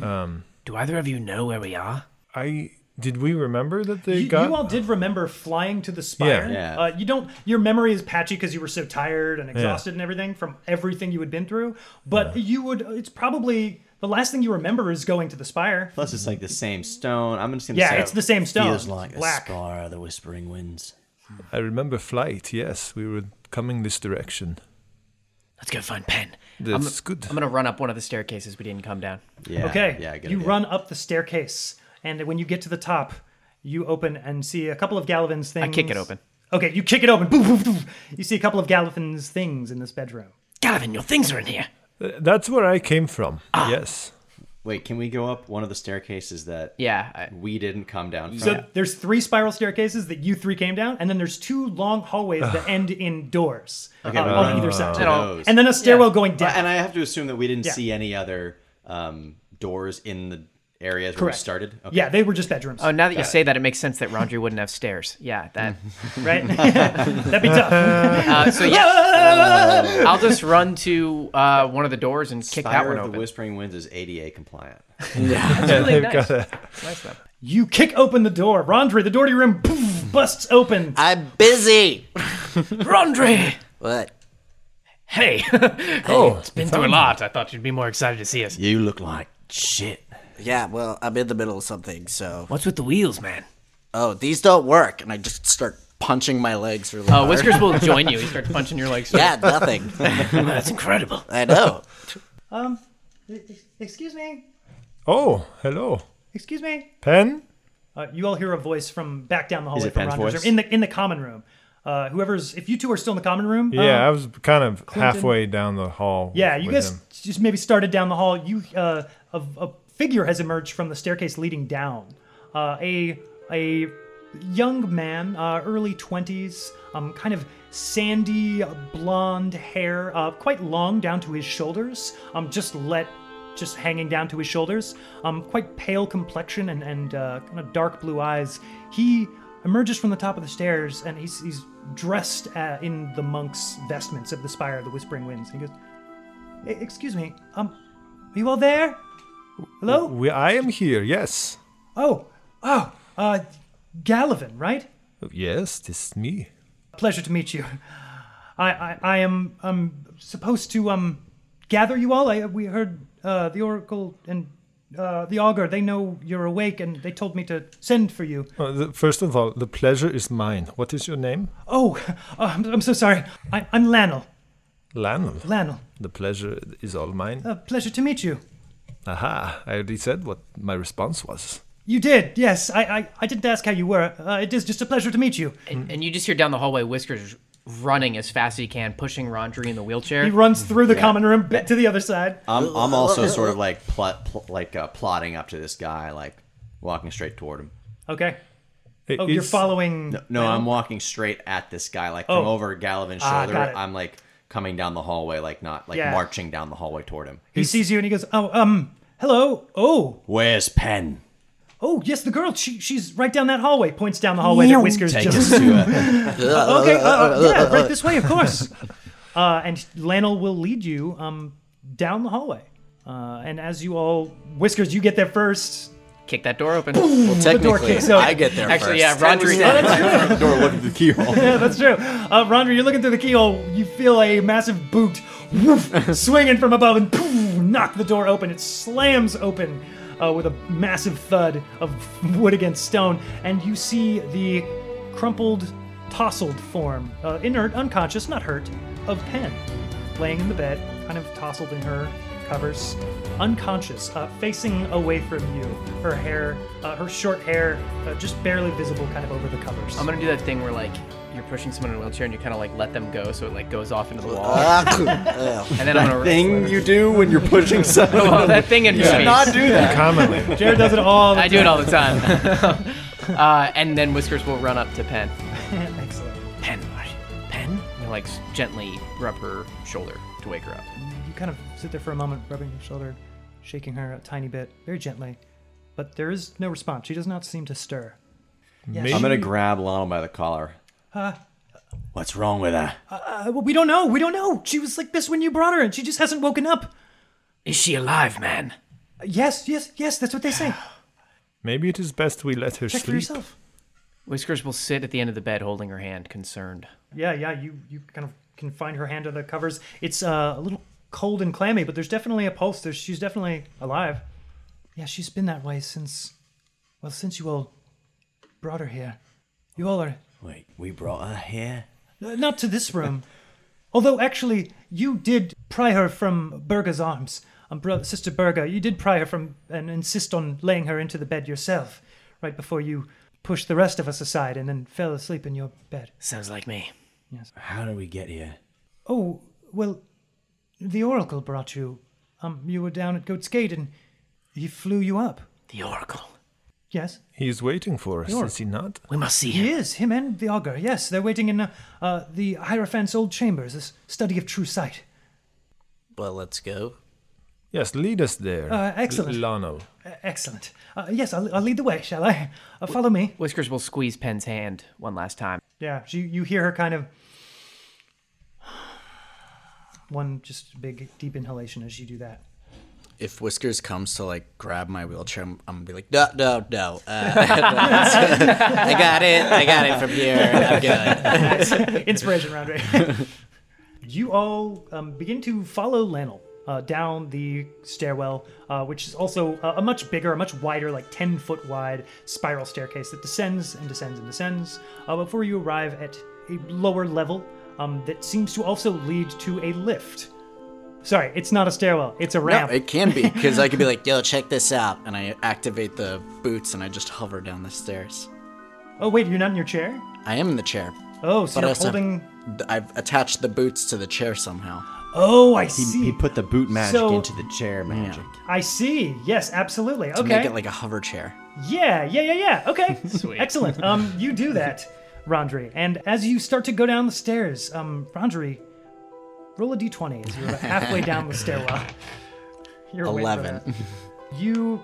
Um, Do either of you know where we are? I did. We remember that they you, got. You all did remember flying to the spire. Yeah. yeah. Uh, you don't. Your memory is patchy because you were so tired and exhausted yeah. and everything from everything you had been through. But yeah. you would. It's probably the last thing you remember is going to the spire. Plus, it's like the same stone. I'm just gonna yeah, say it's it the same stone. Feels like Black. the spire, the Whispering Winds. I remember flight. Yes, we were coming this direction. Let's go find Pen. That's I'm, good. I'm going to run up one of the staircases we didn't come down. Yeah. Okay. Yeah, you run up the staircase, and when you get to the top, you open and see a couple of Gallivan's things. I kick it open. Okay, you kick it open. Boof, boof, boof. You see a couple of Gallivan's things in this bedroom. Gallivan, your things are in here. That's where I came from. Ah. Yes. Wait, can we go up one of the staircases that yeah, I, we didn't come down from? So there's three spiral staircases that you three came down, and then there's two long hallways that end in doors okay, uh, on either side. And, and then a stairwell yeah. going down. And I have to assume that we didn't yeah. see any other um, doors in the areas Correct. where we started? Okay. Yeah, they were just bedrooms. Oh, now that Got you it. say that, it makes sense that Rondri wouldn't have stairs. Yeah, that. Right? That'd be tough. Uh, so yeah, I'll just run to uh, one of the doors and kick Spire that one open. Of the Whispering Winds is A D A compliant. Yeah, that's really nice. nice you kick open the door. Rondri, the door to your room poof, busts open. I'm busy. Rondri! What? Hey. hey oh, it's been through a lot. I thought you'd be more excited to see us. You look like shit. Yeah, well, I'm in the middle of something, so... What's with the wheels, man? Oh, these don't work. And I just start punching my legs really hard. Oh, Whiskers will join you. He starts punching your legs. Yeah, nothing. That's incredible. I know. Um, excuse me? Oh, hello. Excuse me? Pen? Uh, you all hear a voice from back down the hallway from Ron's room. In the, in the common room. Uh, whoever's, if you two are still in the common room. Yeah, um, I was kind of Clinton. halfway down the hall. Yeah, you guys him. just maybe started down the hall. You, uh, a, a figure has emerged from the staircase leading down. Uh, a a young man, uh, early twenties, um, kind of sandy blonde hair, uh, quite long down to his shoulders, um, just let just hanging down to his shoulders, um, quite pale complexion and, and uh, kind of dark blue eyes. He emerges from the top of the stairs, and he's, he's dressed uh, in the monk's vestments of the Spire of the Whispering Winds. And he goes, excuse me, um, are you all there? Hello? We, I am here, yes. Oh, oh, uh, Gallivan, right? Yes, this is me. Pleasure to meet you. I, I, I am, um, supposed to, um, gather you all. I, we heard, uh, the Oracle and, uh, the Augur, they know you're awake and they told me to send for you. Uh, the, first of all, the pleasure is mine. What is your name? Oh, uh, I'm, I'm so sorry. I, I'm Lanel. Lanel? Lanel. The pleasure is all mine. Uh, pleasure to meet you. Aha, I already said what my response was. You did, yes. I I, I didn't ask how you were. Uh, it is just a pleasure to meet you. And, and you just hear down the hallway Whiskers running as fast as he can, pushing Rondri in the wheelchair. He runs through the yeah. common room to the other side. I'm, I'm also sort of like pl- pl- like uh, plotting up to this guy, like walking straight toward him. Okay. It oh, is... you're following... No, no I'm walking straight at this guy, like oh. from over Gallivan's shoulder. Ah, I'm like coming down the hallway, like not, like yeah. marching down the hallway toward him. He He's... sees you and he goes, oh, um, hello, oh. Where's Pen? Oh, yes, the girl, she, she's right down that hallway. Points down the hallway that Whiskers Take just... Us to uh, okay, uh, uh, yeah, right this way, of course. Uh, and Lanel will lead you um, down the hallway. Uh, and as you all... Whiskers, you get there first. Kick that door open. Boom, well, technically, I get there Actually, first. Actually, yeah, Rondri... the door looking through the keyhole. Yeah, that's true. Uh, Rondri, you're looking through the keyhole. You feel a massive boot woof, swinging from above and boom, knock the door open. It slams open. Uh, with a massive thud of wood against stone, and you see the crumpled, tousled form, uh, inert, unconscious, not hurt, of Pen, laying in the bed, kind of tousled in her covers, unconscious, uh, facing away from you, her hair, uh, her short hair, uh, just barely visible kind of over the covers. I'm gonna do that thing where, like, you're pushing someone in a wheelchair and you kind of like let them go so it like goes off into the wall. And then that I'm thing you do when you're pushing someone. Well, that thing in movies. You should not do that. Commonly. Jared does it all the I time. I do it all the time. uh, and then Whiskers will run up to Pen. Excellent. Pen, Pen? And like gently rub her shoulder to wake her up. You kind of sit there for a moment, rubbing her shoulder, shaking her a tiny bit, very gently. But there is no response. She does not seem to stir. Yes. I'm going to grab Lanel by the collar. Uh, What's wrong with her? Uh, well, we don't know. We don't know. She was like this when you brought her, and she just hasn't woken up. Is she alive, man? Uh, yes, yes, yes. That's what they say. Maybe it is best we let her Check sleep. Check for yourself. Whiskers will sit at the end of the bed, holding her hand, concerned. Yeah, yeah. You, you kind of can find her hand under the covers. It's uh, a little cold and clammy, but there's definitely a pulse. There's, she's definitely alive. Yeah, she's been that way since, well, since you all brought her here. You all are... Wait, we brought her here? Uh, not to this room. Although, actually, you did pry her from Berga's arms. Um, bro- Sister Berga, you did pry her from and insist on laying her into the bed yourself right before you pushed the rest of us aside and then fell asleep in your bed. Sounds like me. Yes. How did we get here? Oh, well, the Oracle brought you. Um, you were down at Goat's Gate and he flew you up. The Oracle? Yes. He's waiting for us, York. Is he not? We must see him. He is, him and the Augur, yes. They're waiting in uh, uh, the Hierophant's old chambers, this study of true sight. Well, let's go. Yes, lead us there. Uh, excellent. L- Lanel. Uh, excellent. Uh, yes, I'll, I'll lead the way, shall I? Uh, follow me. Whiskers will squeeze Pen's hand one last time. Yeah, she, you hear her kind of... one just big, deep inhalation as you do that. If Whiskers comes to, like, grab my wheelchair, I'm, I'm going to be like, no, no, no. Uh, I got it. I got it from here. I'm good. Inspiration round, right? You all um, begin to follow Lanel uh, down the stairwell, uh, which is also a, a much bigger, a much wider, like ten-foot wide spiral staircase that descends and descends and descends uh, before you arrive at a lower level um, that seems to also lead to a lift. Sorry, it's not a stairwell. It's a ramp. No, it can be, because I could be like, yo, check this out. And I activate the boots, and I just hover down the stairs. Oh, wait, you're not in your chair? I am in the chair. Oh, so but you're holding... I've, I've attached the boots to the chair somehow. Oh, I he, see. He put the boot magic so, into the chair magic. Yeah. I see. Yes, absolutely. Okay. To make it like a hover chair. Yeah, yeah, yeah, yeah. Okay. Sweet. Excellent. Um, you do that, Rondri. And as you start to go down the stairs, um, Rondri... roll a d twenty as you're halfway down the stairwell. You're eleven. You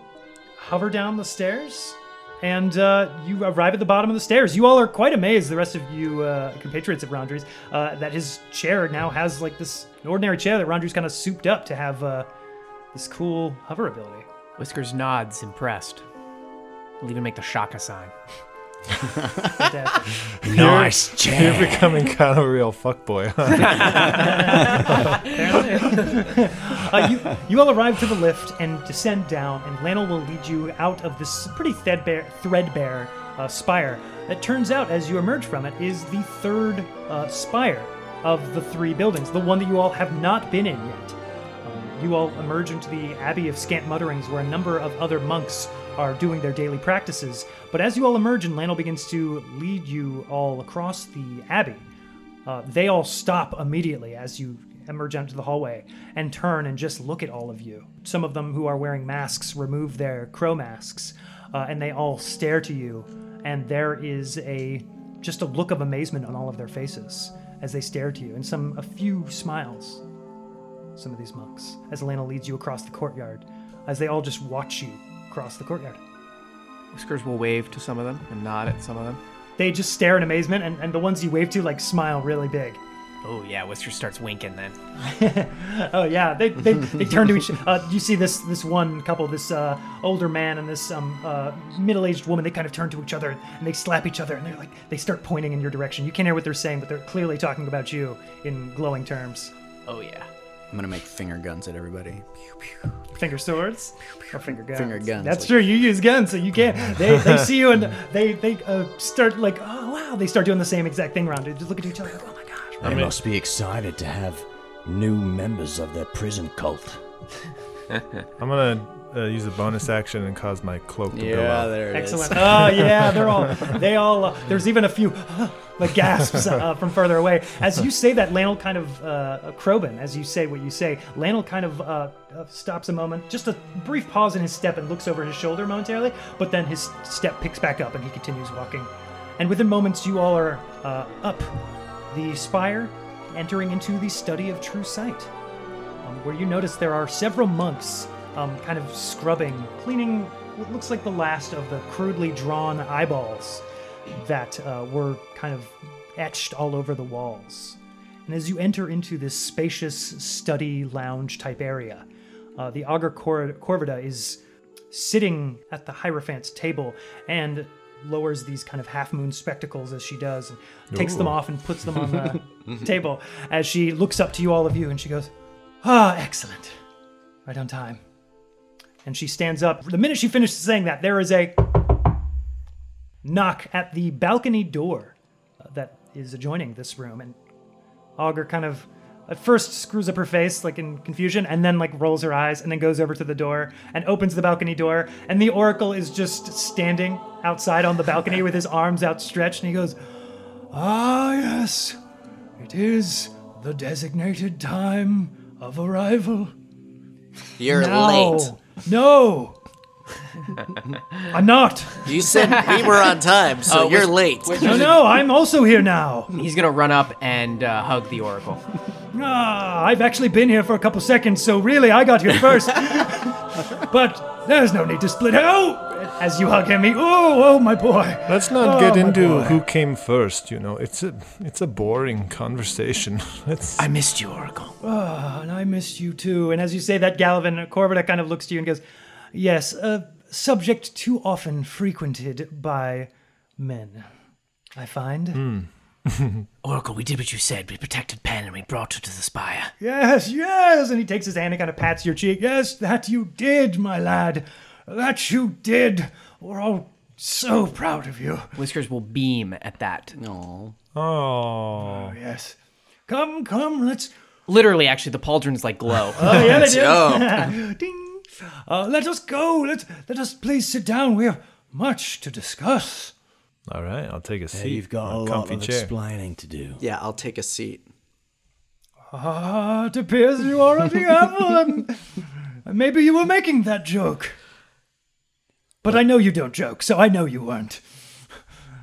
hover down the stairs, and uh, you arrive at the bottom of the stairs. You all are quite amazed, the rest of you uh, compatriots at Rondri's, uh, that his chair now has like this ordinary chair that Rondri's kind of souped up to have uh, this cool hover ability. Whiskers nods, impressed. We'll even make the Shaka sign. Nice chair. You're becoming kind of a real fuckboy, huh? uh, you, you all arrive to the lift and descend down, and Lanel will lead you out of this pretty threadbare, threadbare uh, spire. It turns out, as you emerge from it, is the third uh, spire of the three buildings, the one that you all have not been in yet. Um, you all emerge into the Abbey of Scant Mutterings, where a number of other monks are doing their daily practices. But as you all emerge and Lanel begins to lead you all across the abbey, Uh, they all stop immediately as you emerge into the hallway and turn and just look at all of you. Some of them who are wearing masks remove their crow masks, uh, and they all stare to you, and there is a just a look of amazement on all of their faces as they stare to you, and some a few smiles, some of these monks, as Elena leads you across the courtyard, as they all just watch you across the courtyard. Whiskers will wave to some of them and nod at some of them. They just stare in amazement, and, and the ones you wave to, like, smile really big. Oh, yeah, Whiskers starts winking then. Oh, yeah, they they, they turn to each other. Uh, you see this this one couple, this uh, older man and this um, uh, middle-aged woman, they kind of turn to each other, and they slap each other, and they're like, they start pointing in your direction. You can't hear what they're saying, but they're clearly talking about you in glowing terms. Oh, yeah. I'm going to make finger guns at everybody. Finger swords? Or finger guns? Finger guns. That's like... true. You use guns, so you can't. They they see you, and they, they uh, start like, oh, wow. They start doing the same exact thing around. They just look at each other like, oh, my gosh. They I mean, must be excited to have new members of their prison cult. I'm going to... Uh, use a bonus action and cause my cloak to yeah, blow out. There it Excellent. Is. Oh, yeah, they're all, they all, uh, there's even a few uh, like gasps uh, from further away. As you say that, Lanel kind of, uh, Krobin, as you say what you say, Lanel kind of uh, stops a moment, just a brief pause in his step and looks over his shoulder momentarily, but then his step picks back up and he continues walking. And within moments, you all are uh, up the spire, entering into the Study of True Sight, um, where you notice there are several monks Um, kind of scrubbing, cleaning what looks like the last of the crudely drawn eyeballs that uh, were kind of etched all over the walls. And as you enter into this spacious study lounge type area, uh, the Augur Cor- Corvida is sitting at the Hierophant's table and lowers these kind of half-moon spectacles as she does, and takes Ooh. them off and puts them on the table as she looks up to you, all of you, and she goes, ah, oh, excellent. Right on time. And she stands up. The minute she finishes saying that, there is a knock at the balcony door that is adjoining this room. And Augur kind of at first screws up her face, like in confusion, and then like rolls her eyes and then goes over to the door and opens the balcony door. And the Oracle is just standing outside on the balcony with his arms outstretched. And he goes, ah, yes, it is the designated time of arrival. You're now. late. No, I'm not. You said we were on time, so oh, you're whisk- late. Whisk- no, no, I'm also here now. He's going to run up and uh, hug the Oracle. Ah, I've actually been here for a couple seconds, so really I got here first. But there's no need to split. Oh! As you hug him, he, oh, oh, my boy. Let's not oh, get into who came first, you know. It's a it's a boring conversation. Let's... I missed you, Oracle. Oh, and I missed you, too. And as you say that, Gallivan Corvida kind of looks to you and goes, yes, a subject too often frequented by men, I find. Mm. Oracle, we did what you said. We protected Pen and we brought her to the spire. Yes, yes. And he takes his hand and kind of pats your cheek. Yes, that you did, my lad. That you did. We're all so proud of you. Whiskers will beam at that. Aww. Oh, yes. Come, come, let's... Literally, actually, the pauldrons, like, glow. Oh, yeah, they do. Ding. Uh, let us go. Let, let us please sit down. We have much to discuss. All right, I'll take a seat. Hey, you've got a, a lot of chair. explaining to do. Yeah, I'll take a seat. Ah, it appears you already have one. Maybe you were making that joke. But I know you don't joke, so I know you weren't.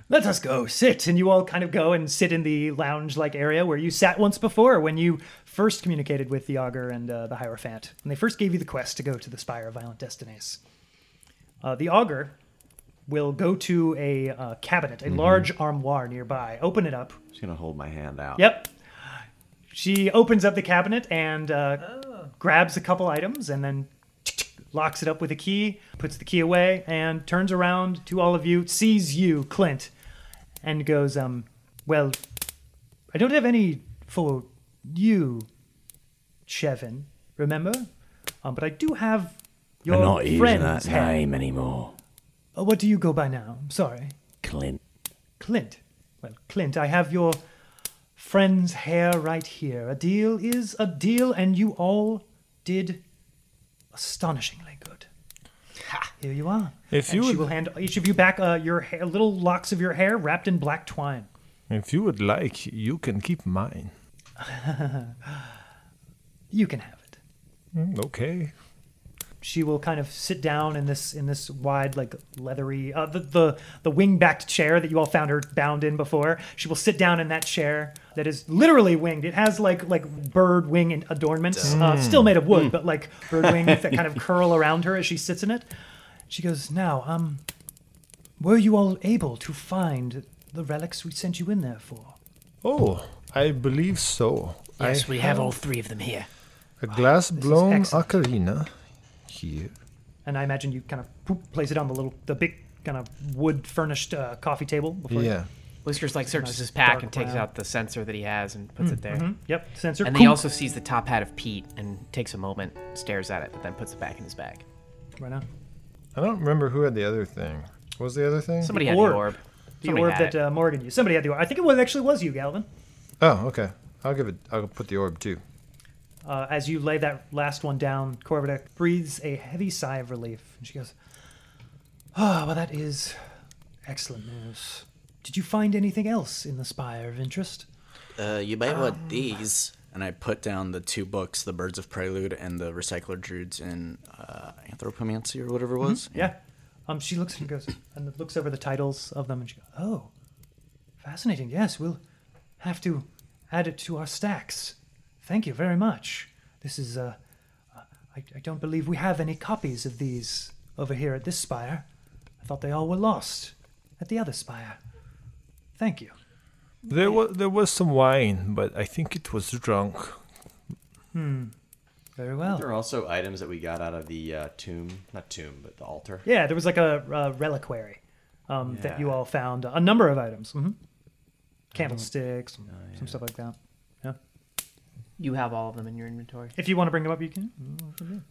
Let us go, sit. And you all kind of go and sit in the lounge-like area where you sat once before when you first communicated with the Augur and uh, the Hierophant. When they first gave you the quest to go to the Spire of Violent Destinies. Uh, the Augur will go to a uh, cabinet, a mm-hmm. large armoire nearby. Open it up. She's going to hold my hand out. Yep. She opens up the cabinet and uh, oh. grabs a couple items and then... locks it up with a key, puts the key away, and turns around to all of you, sees you, Clint, and goes, um, well, I don't have any for you, Chevin, remember? Um, but I do have your friend's I'm not using that hand. name anymore. Oh, what do you go by now? I'm sorry. Clint. Clint. Well, Clint, I have your friend's hair right here. A deal is a deal, and you all did astonishingly good. Ha. Here you are. If and you she would... will hand each of you back uh, your hair, little locks of your hair wrapped in black twine. If you would like, you can keep mine. You can have it. Mm, okay. She will kind of sit down in this in this wide, like, leathery, uh, the, the, the wing-backed chair that you all found her bound in before. She will sit down in that chair that is literally winged. It has, like, like bird wing adornments, mm. uh, still made of wood, mm. but, like, bird wings that kind of curl around her as she sits in it. She goes, now, um, were you all able to find the relics we sent you in there for? Oh, I believe so. Yes, I we have all three of them here. A glass-blown ocarina. Here. And I imagine you kind of poop, place it on the little, the big kind of wood-furnished uh, coffee table. Before yeah. You... Whiskers, like, searches his pack and takes out the sensor that he has and puts mm, it there. Mm-hmm. Yep, sensor. And cool. He also sees the top hat of Pete and takes a moment, stares at it, but then puts it back in his bag. Right on. I don't remember who had the other thing. What was the other thing? Somebody the had orb. the orb. The Somebody orb that uh, Morgan used. Somebody had the orb. I think it was actually was you, Gallivan. Oh, okay. I'll give it, I'll put the orb, too. Uh, as you lay that last one down, Corvida breathes a heavy sigh of relief. And she goes, oh, well, that is excellent news. Did you find anything else in the Spire of interest? Uh, you might um, want these. And I put down the two books, The Birds of Prelude and The Recycler Druids in uh, Anthropomancy or whatever it was. Mm-hmm. Yeah. Um, she looks and goes and looks over the titles of them and she goes, oh, fascinating. Yes, we'll have to add it to our stacks. Thank you very much. This is, uh, uh I, I don't believe we have any copies of these over here at this spire. I thought they all were lost at the other spire. Thank you. There was, there was some wine, but I think it was drunk. Hmm. Very well. There are also items that we got out of the uh, tomb, not tomb, but the altar. Yeah, there was like a, a reliquary um, yeah. that you all found. A number of items. Mm-hmm. Candlesticks, oh, yeah. some stuff like that. Yeah. You have all of them in your inventory. If you want to bring them up, you can.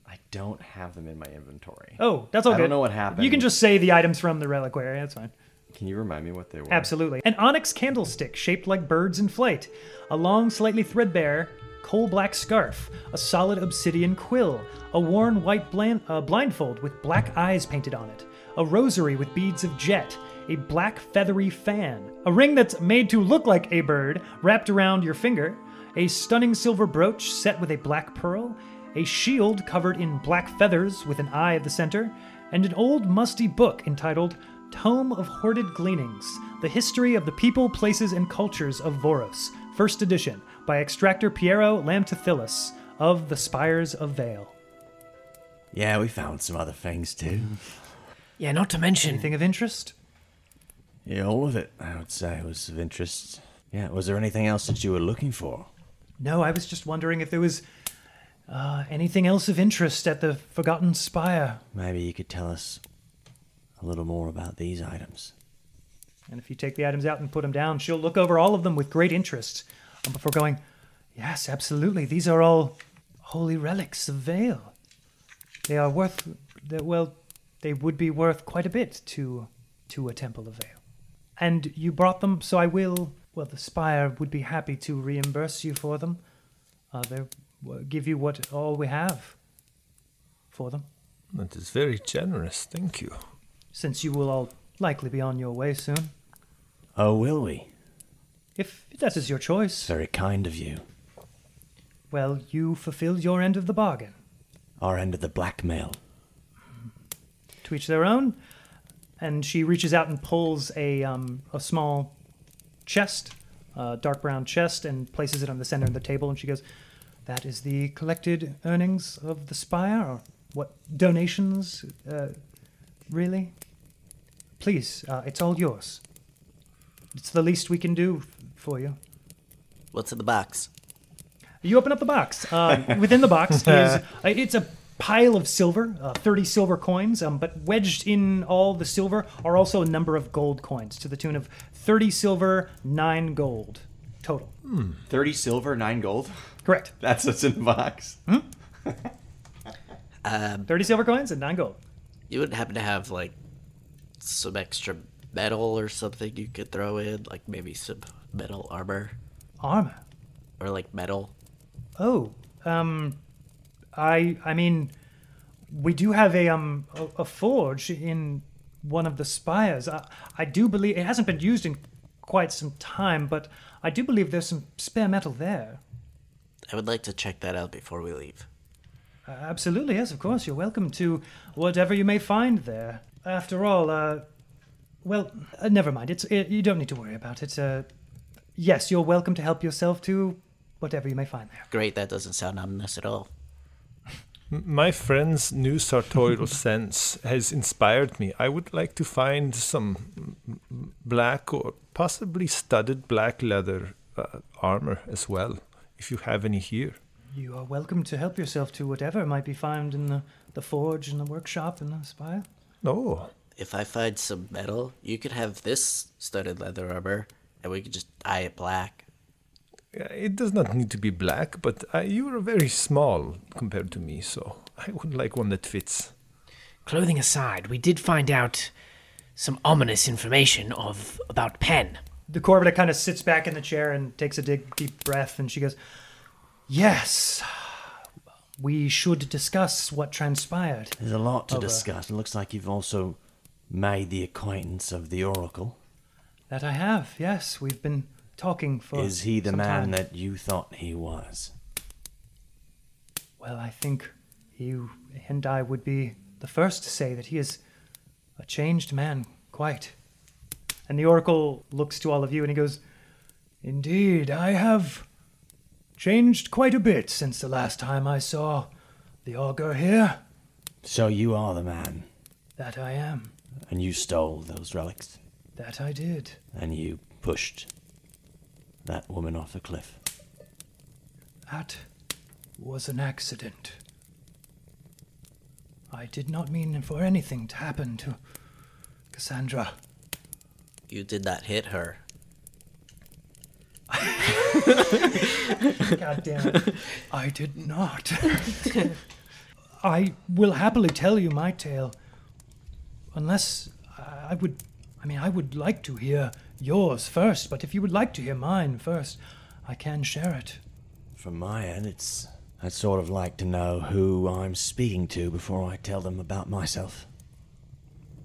I don't have them in my inventory. Oh, that's all good. I don't know what happened. You can just say the items from the reliquary. That's fine. Can you remind me what they were? Absolutely. An onyx candlestick shaped like birds in flight. A long, slightly threadbare, coal-black scarf. A solid obsidian quill. A worn white bland, uh, blindfold with black eyes painted on it. A rosary with beads of jet. A black feathery fan. A ring that's made to look like a bird wrapped around your finger. A stunning silver brooch set with a black pearl, a shield covered in black feathers with an eye at the center, and an old musty book entitled Tome of Hoarded Gleanings, The History of the People, Places, and Cultures of Voros, first edition, by Extractor Piero Lamptothilis of the Spires of Veil. Yeah, we found some other things, too. Yeah, not to mention... Anything of interest? Yeah, all of it, I would say, was of interest. Yeah, was there anything else that you were looking for? No, I was just wondering if there was uh, anything else of interest at the Forgotten Spire. Maybe you could tell us a little more about these items. And if you take the items out and put them down, she'll look over all of them with great interest um, before going, yes, absolutely, these are all holy relics of Veil. They are worth, well, they would be worth quite a bit to to a Temple of Veil. And you brought them, so I will... Well, the Spire would be happy to reimburse you for them. Uh, they'll give you what all we have for them. That is very generous, thank you. Since you will all likely be on your way soon. Oh, will we? If that is your choice. Very kind of you. Well, you fulfilled your end of the bargain. Our end of the blackmail. To each their own. And she reaches out and pulls a um, a small... chest, uh, dark brown chest, and places it on the center of the table, and she goes, that is the collected earnings of the Spire, or what, donations, uh, really? Please, uh, it's all yours. It's the least we can do f- for you. What's in the box? You open up the box. Uh, within the box is, uh, it's a pile of silver, uh, thirty silver coins, um, but wedged in all the silver are also a number of gold coins to the tune of thirty silver, nine gold total. Hmm. thirty silver, nine gold? Correct. That's what's in the box. Hmm? um, thirty silver coins and nine gold. You wouldn't happen to have, like, some extra metal or something you could throw in? Like, maybe some metal armor? Armor? Or, like, metal? Oh, um... I I mean, we do have a um a, a forge in one of the spires. I, I do believe it hasn't been used in quite some time, but I do believe there's some spare metal there. I would like to check that out before we leave. Uh, absolutely, yes, of course. You're welcome to whatever you may find there. After all, uh, well, uh, never mind. It's it, you don't need to worry about it. Uh, yes, you're welcome to help yourself to whatever you may find there. Great, that doesn't sound ominous at all. My friend's new sartorial sense has inspired me. I would like to find some black or possibly studded black leather uh, armor as well, if you have any here. You are welcome to help yourself to whatever might be found in the, the forge and the workshop and the spire. No. If I find some metal, you could have this studded leather armor, and we could just dye it black. It does not need to be black, but I, you are very small compared to me, so I would like one that fits. Clothing aside, we did find out some ominous information of about Pen. The Corvida kind of sits back in the chair and takes a deep, deep breath, and she goes, yes, we should discuss what transpired. There's a lot to over. discuss. It looks like you've also made the acquaintance of the Oracle. That I have, yes. We've been... talking for Is he the man time. that you thought he was? Well, I think you and I would be the first to say that he is a changed man, quite. And the Oracle looks to all of you and he goes, indeed, I have changed quite a bit since the last time I saw the Augur here. So you are the man? That I am. And you stole those relics? That I did. And you pushed that woman off the cliff? That was an accident. I did not mean for anything to happen to Cassandra. You did not hit her. God damn it. I did not. I will happily tell you my tale, unless I would... I mean, I would like to hear yours first, but if you would like to hear mine first, I can share it. From my end, it's I'd sort of like to know who I'm speaking to before I tell them about myself.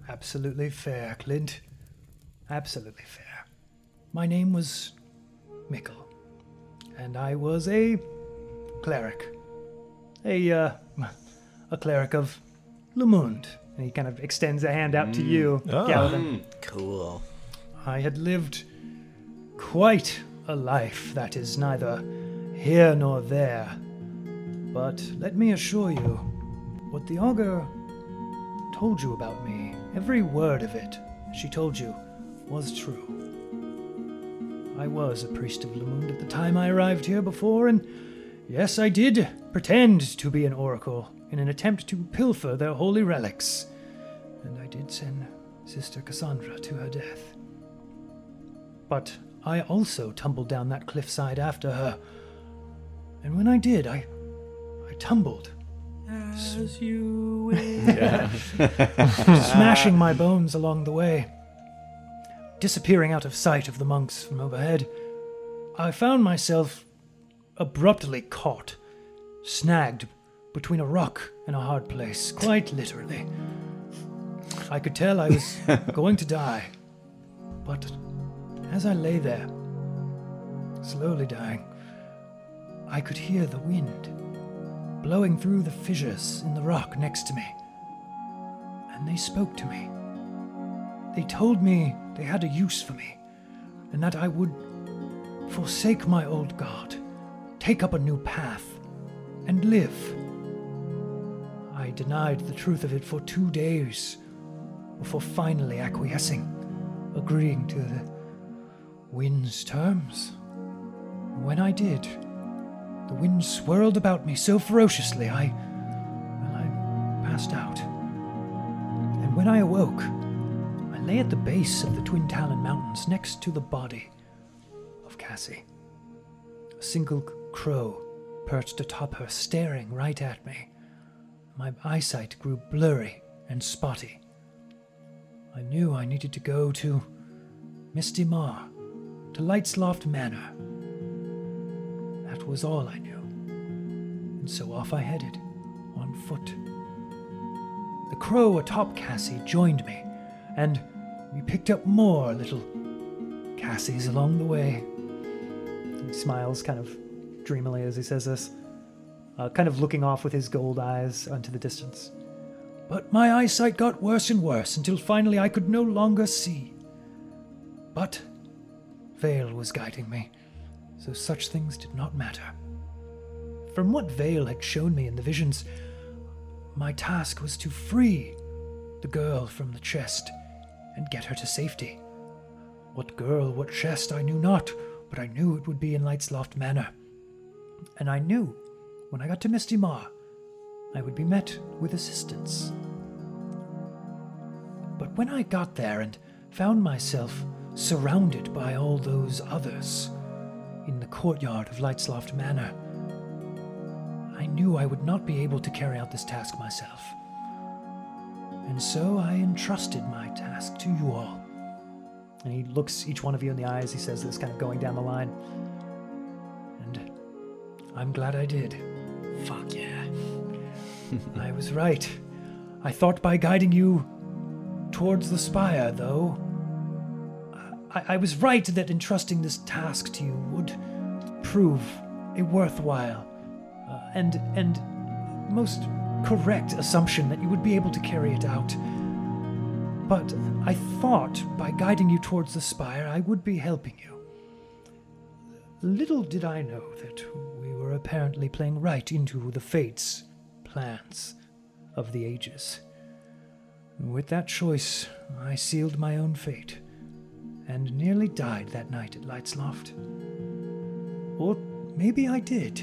Absolutely fair, Clint. Absolutely fair. My name was Mikkel, and I was a cleric. A, uh, a cleric of Lumund. And he kind of extends a hand out mm. to you, oh. Gallivan. Cool. I had lived quite a life that is neither here nor there. But let me assure you, what the Augur told you about me, every word of it she told you, was true. I was a priest of Lumund at the time I arrived here before, and yes, I did pretend to be an oracle in an attempt to pilfer their holy relics. And I did send Sister Cassandra to her death. But I also tumbled down that cliffside after her. And when I did, I I tumbled. As you will. Yeah. Smashing my bones along the way. Disappearing out of sight of the monks from overhead, I found myself abruptly caught, snagged between a rock and a hard place, quite literally. I could tell I was going to die, but as I lay there, slowly dying, I could hear the wind blowing through the fissures in the rock next to me. And they spoke to me. They told me they had a use for me, and that I would forsake my old guard, take up a new path, and live. I denied the truth of it for two days before finally acquiescing, agreeing to the wind's terms. When I did, the wind swirled about me so ferociously I, well, I passed out. And when I awoke, I lay at the base of the Twin Talon Mountains next to the body of Cassie. A single crow perched atop her, staring right at me. My eyesight grew blurry and spotty. I knew I needed to go to Misty Mar, to Lightsloft Manor. That was all I knew, and so off I headed, on foot. The crow atop Cassie joined me, and we picked up more little Cassie's along the way. He smiles kind of dreamily as he says this, uh, kind of looking off with his gold eyes onto the distance. But my eyesight got worse and worse until finally I could no longer see. But Veil was guiding me, so such things did not matter. From what Veil had shown me in the visions, my task was to free the girl from the chest and get her to safety. What girl, what chest, I knew not, but I knew it would be in Lightsloft Manor. And I knew, when I got to Misty Mar, I would be met with assistance. But when I got there and found myself surrounded by all those others in the courtyard of Lightsloft Manor, I knew I would not be able to carry out this task myself. And so I entrusted my task to you all. And he looks each one of you in the eye as he says this, kind of going down the line. And I'm glad I did. Fuck yeah. I was right. I thought by guiding you towards the spire, though, I, I was right that entrusting this task to you would prove a worthwhile uh, and and most correct assumption that you would be able to carry it out. But I thought by guiding you towards the spire, I would be helping you. Little did I know that we were apparently playing right into the fates, plans of the ages. With that choice, I sealed my own fate, and nearly died that night at Lightsloft. Or maybe I did.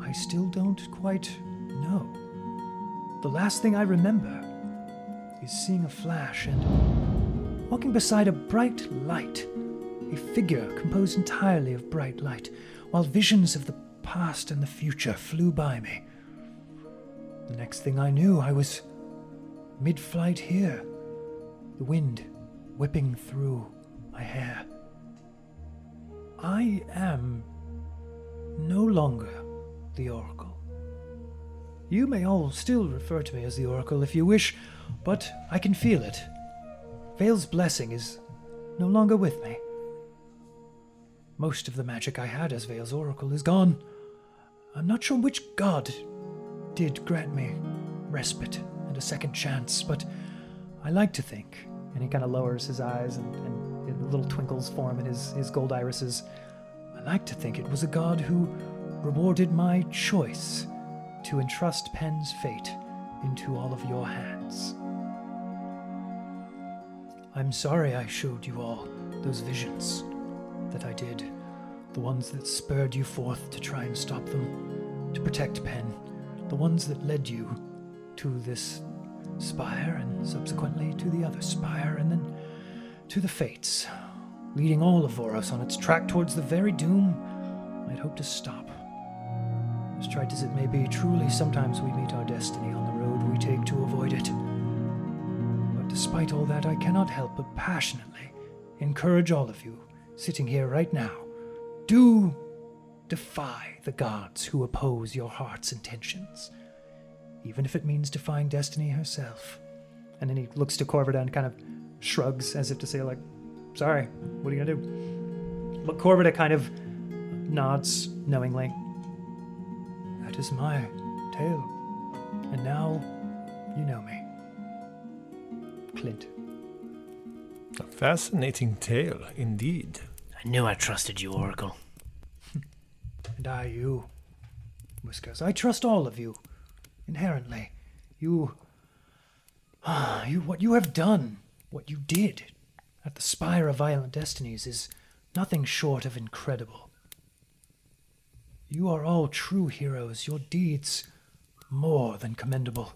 I still don't quite know. The last thing I remember is seeing a flash and walking beside a bright light, a figure composed entirely of bright light, while visions of the past and the future flew by me. The next thing I knew, I was mid-flight here, the wind whipping through my hair. I am no longer the Oracle. You may all still refer to me as the Oracle if you wish, but I can feel it. Veil's blessing is no longer with me. Most of the magic I had as Veil's Oracle is gone. I'm not sure which god did grant me respite and a second chance, but I like to think, and he kind of lowers his eyes and, and, and little twinkles form in his, his gold irises, I like to think it was a god who rewarded my choice to entrust Pen's fate into all of your hands. I'm sorry I showed you all those visions that I did, the ones that spurred you forth to try and stop them, to protect Pen, the ones that led you to this spire and subsequently to the other spire and then to the fates, leading all of Voros on its track towards the very doom I'd hoped to stop. As trite as it may be, truly sometimes we meet our destiny on the road we take to avoid it. But despite all that, I cannot help but passionately encourage all of you, sitting here right now, do defy the gods who oppose your heart's intentions, even if it means defying destiny herself. And then he looks to Corvida and kind of shrugs as if to say, like, sorry, what are you gonna do? But Corvida kind of nods knowingly. That is my tale. And now, you know me. Clint. A fascinating tale, indeed. I knew I trusted you, Oracle. And I you, Whiskers. I trust all of you, inherently. You, ah, you, what you have done, what you did at the Spire of Violent Destinies is nothing short of incredible. You are all true heroes. Your deeds, more than commendable.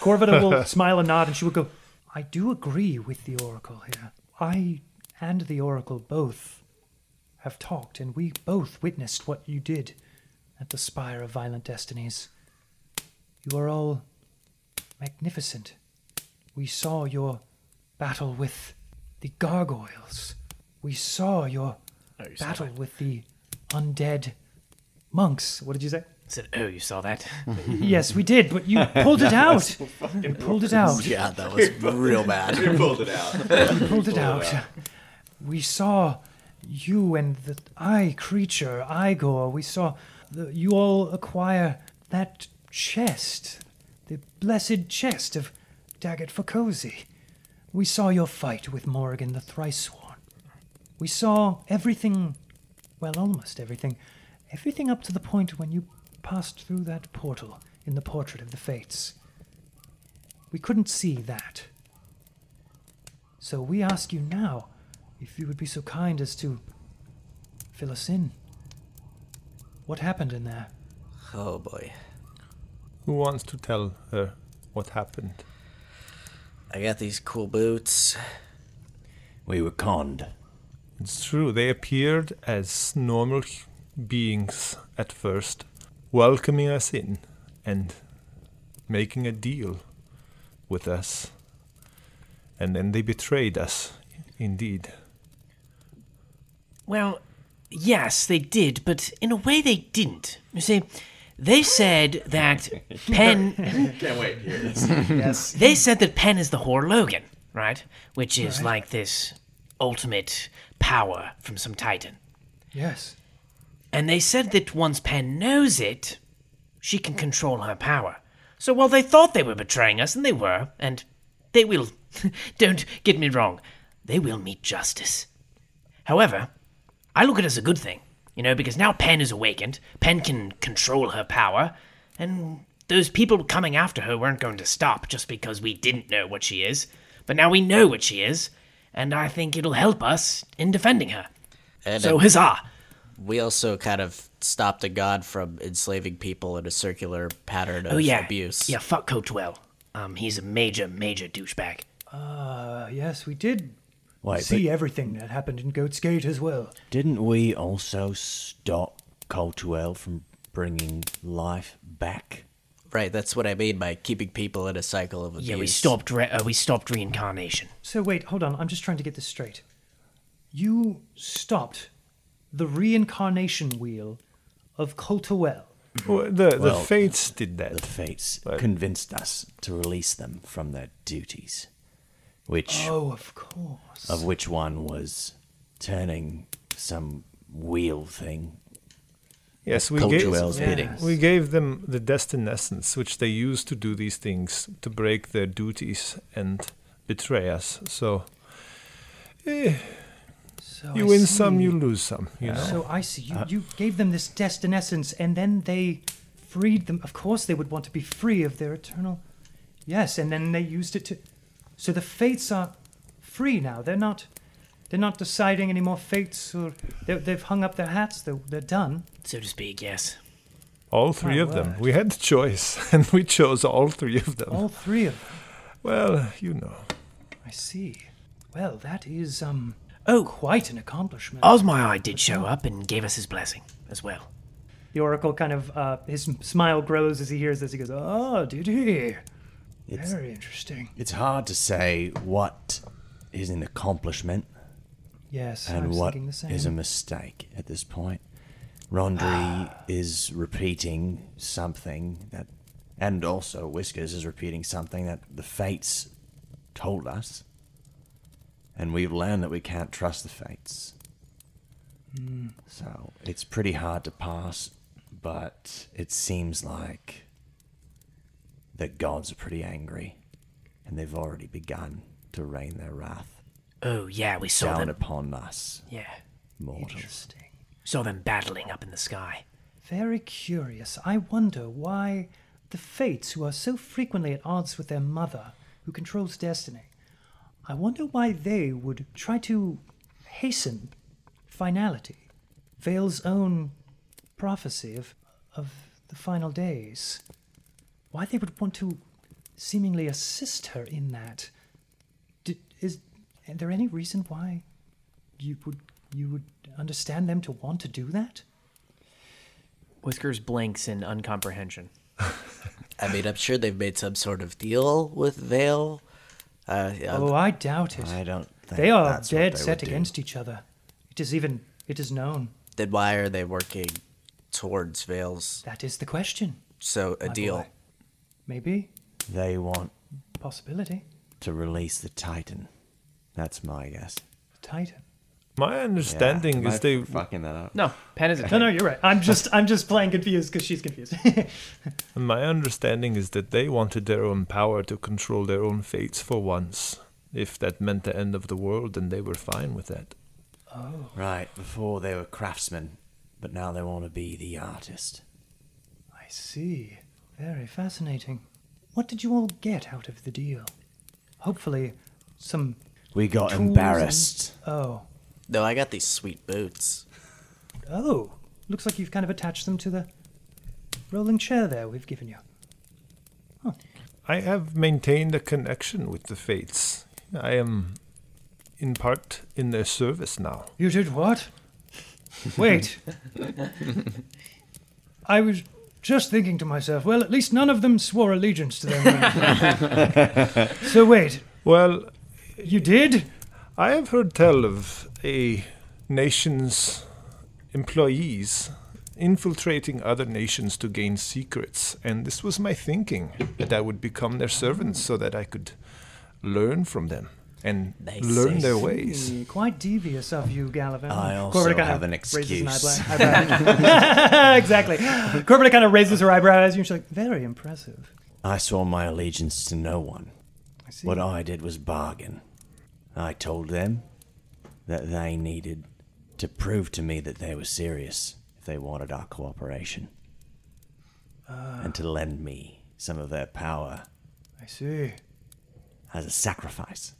Corvida will smile and nod, and she will go, I do agree with the Oracle here. I and the Oracle both have talked, and we both witnessed what you did at the Spire of Violent Destinies. You are all magnificent. We saw your battle with the gargoyles. We saw your... Oh, battle with the undead monks. What did you say? said, "Oh, you saw that?" Yes, we did, but you pulled it out. You pulled it out. Yeah, that was real bad. You pulled it out. You pulled it out. We saw you and the eye creature, Igor. We saw the, you all acquire that chest, the blessed chest of Daggett Focosi. We saw your fight with Morrigan the Thrice-Sworn. We saw everything, well, almost everything, everything up to the point when you passed through that portal in the Portrait of the Fates. We couldn't see that. So we ask you now if you would be so kind as to fill us in. What happened in there? Oh boy. Who wants to tell her what happened? I got these cool boots. We were conned. It's true. They appeared as normal beings at first, welcoming us in and making a deal with us. And then they betrayed us, indeed. Well, yes, they did, but in a way they didn't. You see, they said that Pen... Can't wait to hear this. Yes. They said that Pen is the Whore Logan, right? Which is right. Like this ultimate power from some titan. Yes. And they said that once Pen knows it, she can control her power. So while they thought they were betraying us, and they were, and they will, don't get me wrong, they will meet justice. However, I look at it as a good thing, you know, because now Pen is awakened, Pen can control her power, and those people coming after her weren't going to stop just because we didn't know what she is. But now we know what she is, and I think it'll help us in defending her. And so huzzah! We also kind of stopped a god from enslaving people in a circular pattern of oh, yeah. abuse. Yeah, fuck Coltwell. Um, he's a major, major douchebag. Uh, yes, we did Wait, see everything that happened in Goat's Gate as well. Didn't we also stop Coltwell from bringing life back? Right, that's what I mean by keeping people in a cycle of abuse. Yeah, we stopped, re- uh, we stopped reincarnation. So wait, hold on, I'm just trying to get this straight. You stopped the reincarnation wheel of Coltwell. Well, the the well, Fates did that. The Fates but. convinced us to release them from their duties. Which, oh, of course. Of which one was turning some wheel thing. Yes, we gave, yes. we gave them the destinescence, which they used to do these things, to break their duties and betray us. So... Eh. So you I win see. some, you lose some. You know? So I see. You, uh, you gave them this destinescence, and then they freed them. Of course they would want to be free of their eternal... Yes, and then they used it to... So the Fates are free now. They're not They're not deciding any more fates, or they've hung up their hats. They're, they're done. So to speak, yes. All three My of word. them. We had the choice, and we chose all three of them. All three of them. Well, you know. I see. Well, that is... um. Oh, quite an accomplishment. Osmai did show up and gave us his blessing as well. The Oracle kind of, uh, his smile grows as he hears this. He goes, oh, did he? It's, Very interesting. It's hard to say what is an accomplishment. Yes, and I was what thinking the same. is a mistake at this point. Rondri is repeating something that, and also Whiskers is repeating something that the Fates told us. And we've learned that we can't trust the Fates. Mm. So it's pretty hard to pass, but it seems like the gods are pretty angry, and they've already begun to rain their wrath. Oh, yeah, we saw down them. upon us. Yeah. Mortals. Interesting. Saw them battling up in the sky. Very curious. I wonder why the Fates, who are so frequently at odds with their mother, who controls destiny, I wonder why they would try to hasten finality, Veil's own prophecy of of the final days. Why they would want to seemingly assist her in that. Did, is, is there any reason why you would you would understand them to want to do that? Whiskers blinks in uncomprehension. I mean, I'm sure they've made some sort of deal with Veil. Uh, yeah, oh, I doubt it. I don't think they are dead set against each other. It is even, it is known. Then why are they working towards Veil's? That is the question. So a deal. Boy. Maybe. They want... Possibility. To release the Titan. That's my guess. The Titan? My understanding yeah, is they... fucking that up. No, Pen is a Titan. No, no, you're right. I'm just I'm just playing confused because she's confused. My understanding is that they wanted their own power to control their own fates for once. If that meant the end of the world, then they were fine with that. Oh. Right, before they were craftsmen, but now they want to be the artist. I see. Very fascinating. What did you all get out of the deal? Hopefully, some... We got embarrassed. And... Oh. No, I got these sweet boots. Oh. Looks like you've kind of attached them to the rolling chair there we've given you. Huh. I have maintained a connection with the Fates. I am, in part, in their service now. You did what? Wait. I was... Just thinking to myself, well, at least none of them swore allegiance to them. So wait. Well, you did? I have heard tell of a nation's employees infiltrating other nations to gain secrets, and this was my thinking, that I would become their servants so that I could learn from them and they learn their ways. Quite devious of you, Gallivan. I also Corvida kind have of an excuse. An eyebrow. Exactly. Corvida kind of raises her eyebrow at you, and she's like, very impressive. I swore my allegiance to no one. I see. What I did was bargain. I told them that they needed to prove to me that they were serious if they wanted our cooperation. Uh, and to lend me some of their power. I see. As a sacrifice.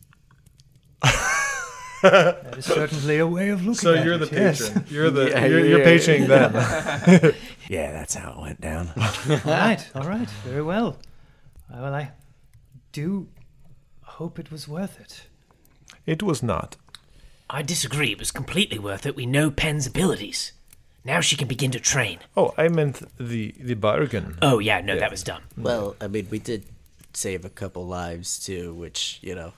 That is certainly a way of looking so at it. So you're the patron. Yes. You're the yeah, you're, yeah, you're patroning yeah. them. Yeah, that's how it went down. all right, all right, very well. Well, I do hope it was worth it. It was not. I disagree. It was completely worth it. We know Pen's abilities. Now she can begin to train. Oh, I meant the the bargain. Oh yeah, no, yeah. that was done. Well, I mean, we did save a couple lives too, which you know.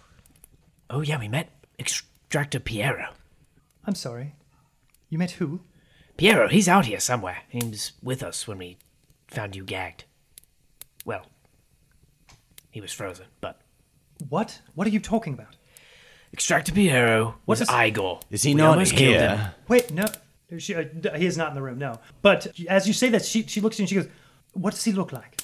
Oh, yeah, we met Extractor Piero. I'm sorry. You met who? Piero, he's out here somewhere. He was with us when we found you gagged. Well, he was frozen, but... What? What are you talking about? Extractor Piero was this... Igor. Is he we not here? Wait, no. She, uh, he is not in the room, no. But as you say that, she, she looks at you and she goes, what does he look like?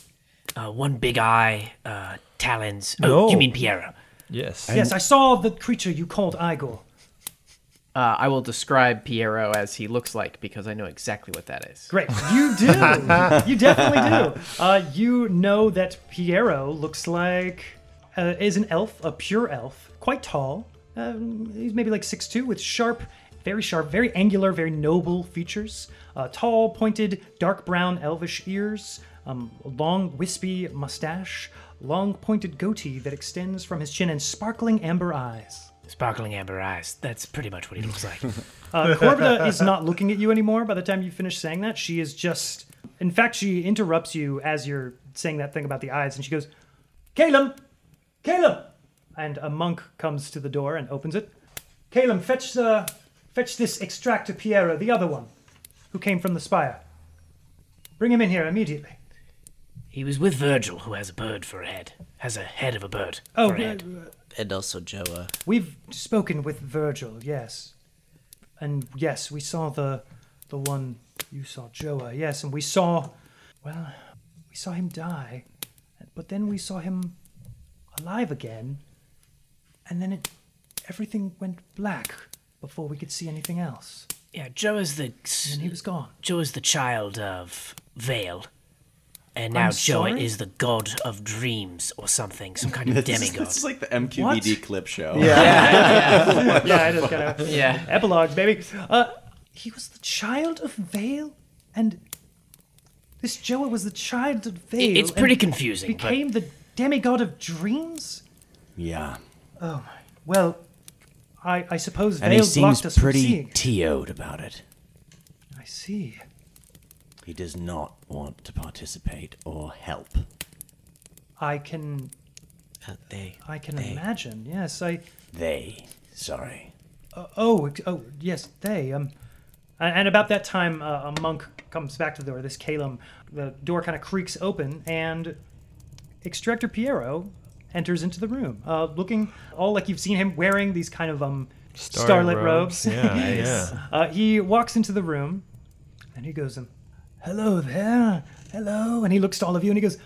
Uh, one big eye, uh, talons. No. Oh, you mean Piero. Yes. Yes, I saw the creature you called Igor. Uh, I will describe Piero as he looks like because I know exactly what that is. Great. You do. You definitely do. Uh, you know that Piero looks like, uh, is an elf, a pure elf, quite tall. Um, he's maybe like six foot two with sharp, very sharp, very angular, very noble features. Uh, tall, pointed, dark brown, elvish ears, um, long, wispy mustache, long pointed goatee that extends from his chin and sparkling amber eyes. Sparkling amber eyes. That's pretty much what he looks like. uh, Corvida is not looking at you anymore by the time you finish saying that. She is just... In fact, she interrupts you as you're saying that thing about the eyes, and she goes, Calum! Calum! And a monk comes to the door and opens it. Calum, fetch the, fetch this Extractor Piero, the other one, who came from the spire. Bring him in here immediately. He was with Virgil, who has a bird for a head. Has a head of a bird oh, for a head. Uh, uh, and also Joa. We've spoken with Virgil, yes. And yes, we saw the the one you saw, Joa, yes. And we saw, well, we saw him die. But then we saw him alive again. And then it, everything went black before we could see anything else. Yeah, Joa's the... And he was gone. Joa's the child of Veil. And now Joa is the god of dreams or something, some kind of demigod. It's like the M Q B D what? Clip show. Yeah, yeah, yeah. yeah. yeah I just kind of yeah. epilogue, baby. Uh, he was the child of Veil, and this Joa was the child of Veil. It's pretty confusing. Became but... the demigod of dreams. Yeah. Oh my. Well, I I suppose and Veil blocked us from seeing. And he seems pretty T O'd about it. I see. He does not want to participate or help. I can... Uh, they. I can they, imagine, yes, I... They, sorry. Uh, oh, oh, yes, they. Um, And about that time, uh, a monk comes back to the door, this Calum. The door kind of creaks open, and Extractor Piero enters into the room, uh, looking all like you've seen him, wearing these kind of um, starlit robes. robes. Yeah, yeah. Uh, he walks into the room, and he goes, "Hello there, hello." And he looks to all of you, and he goes,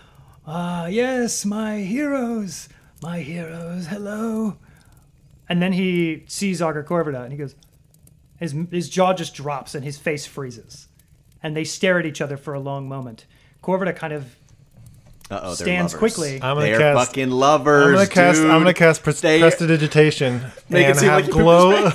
"Ah, yes, my heroes, my heroes, hello." And then he sees Augur Corvida, and he goes, his, his jaw just drops, and his face freezes. And they stare at each other for a long moment. Corvida kind of Uh-oh, stands quickly. I'm gonna they're cast, fucking lovers. I'm gonna cast. Dude. I'm gonna cast pres- they, prestidigitation make and it seem have like glow.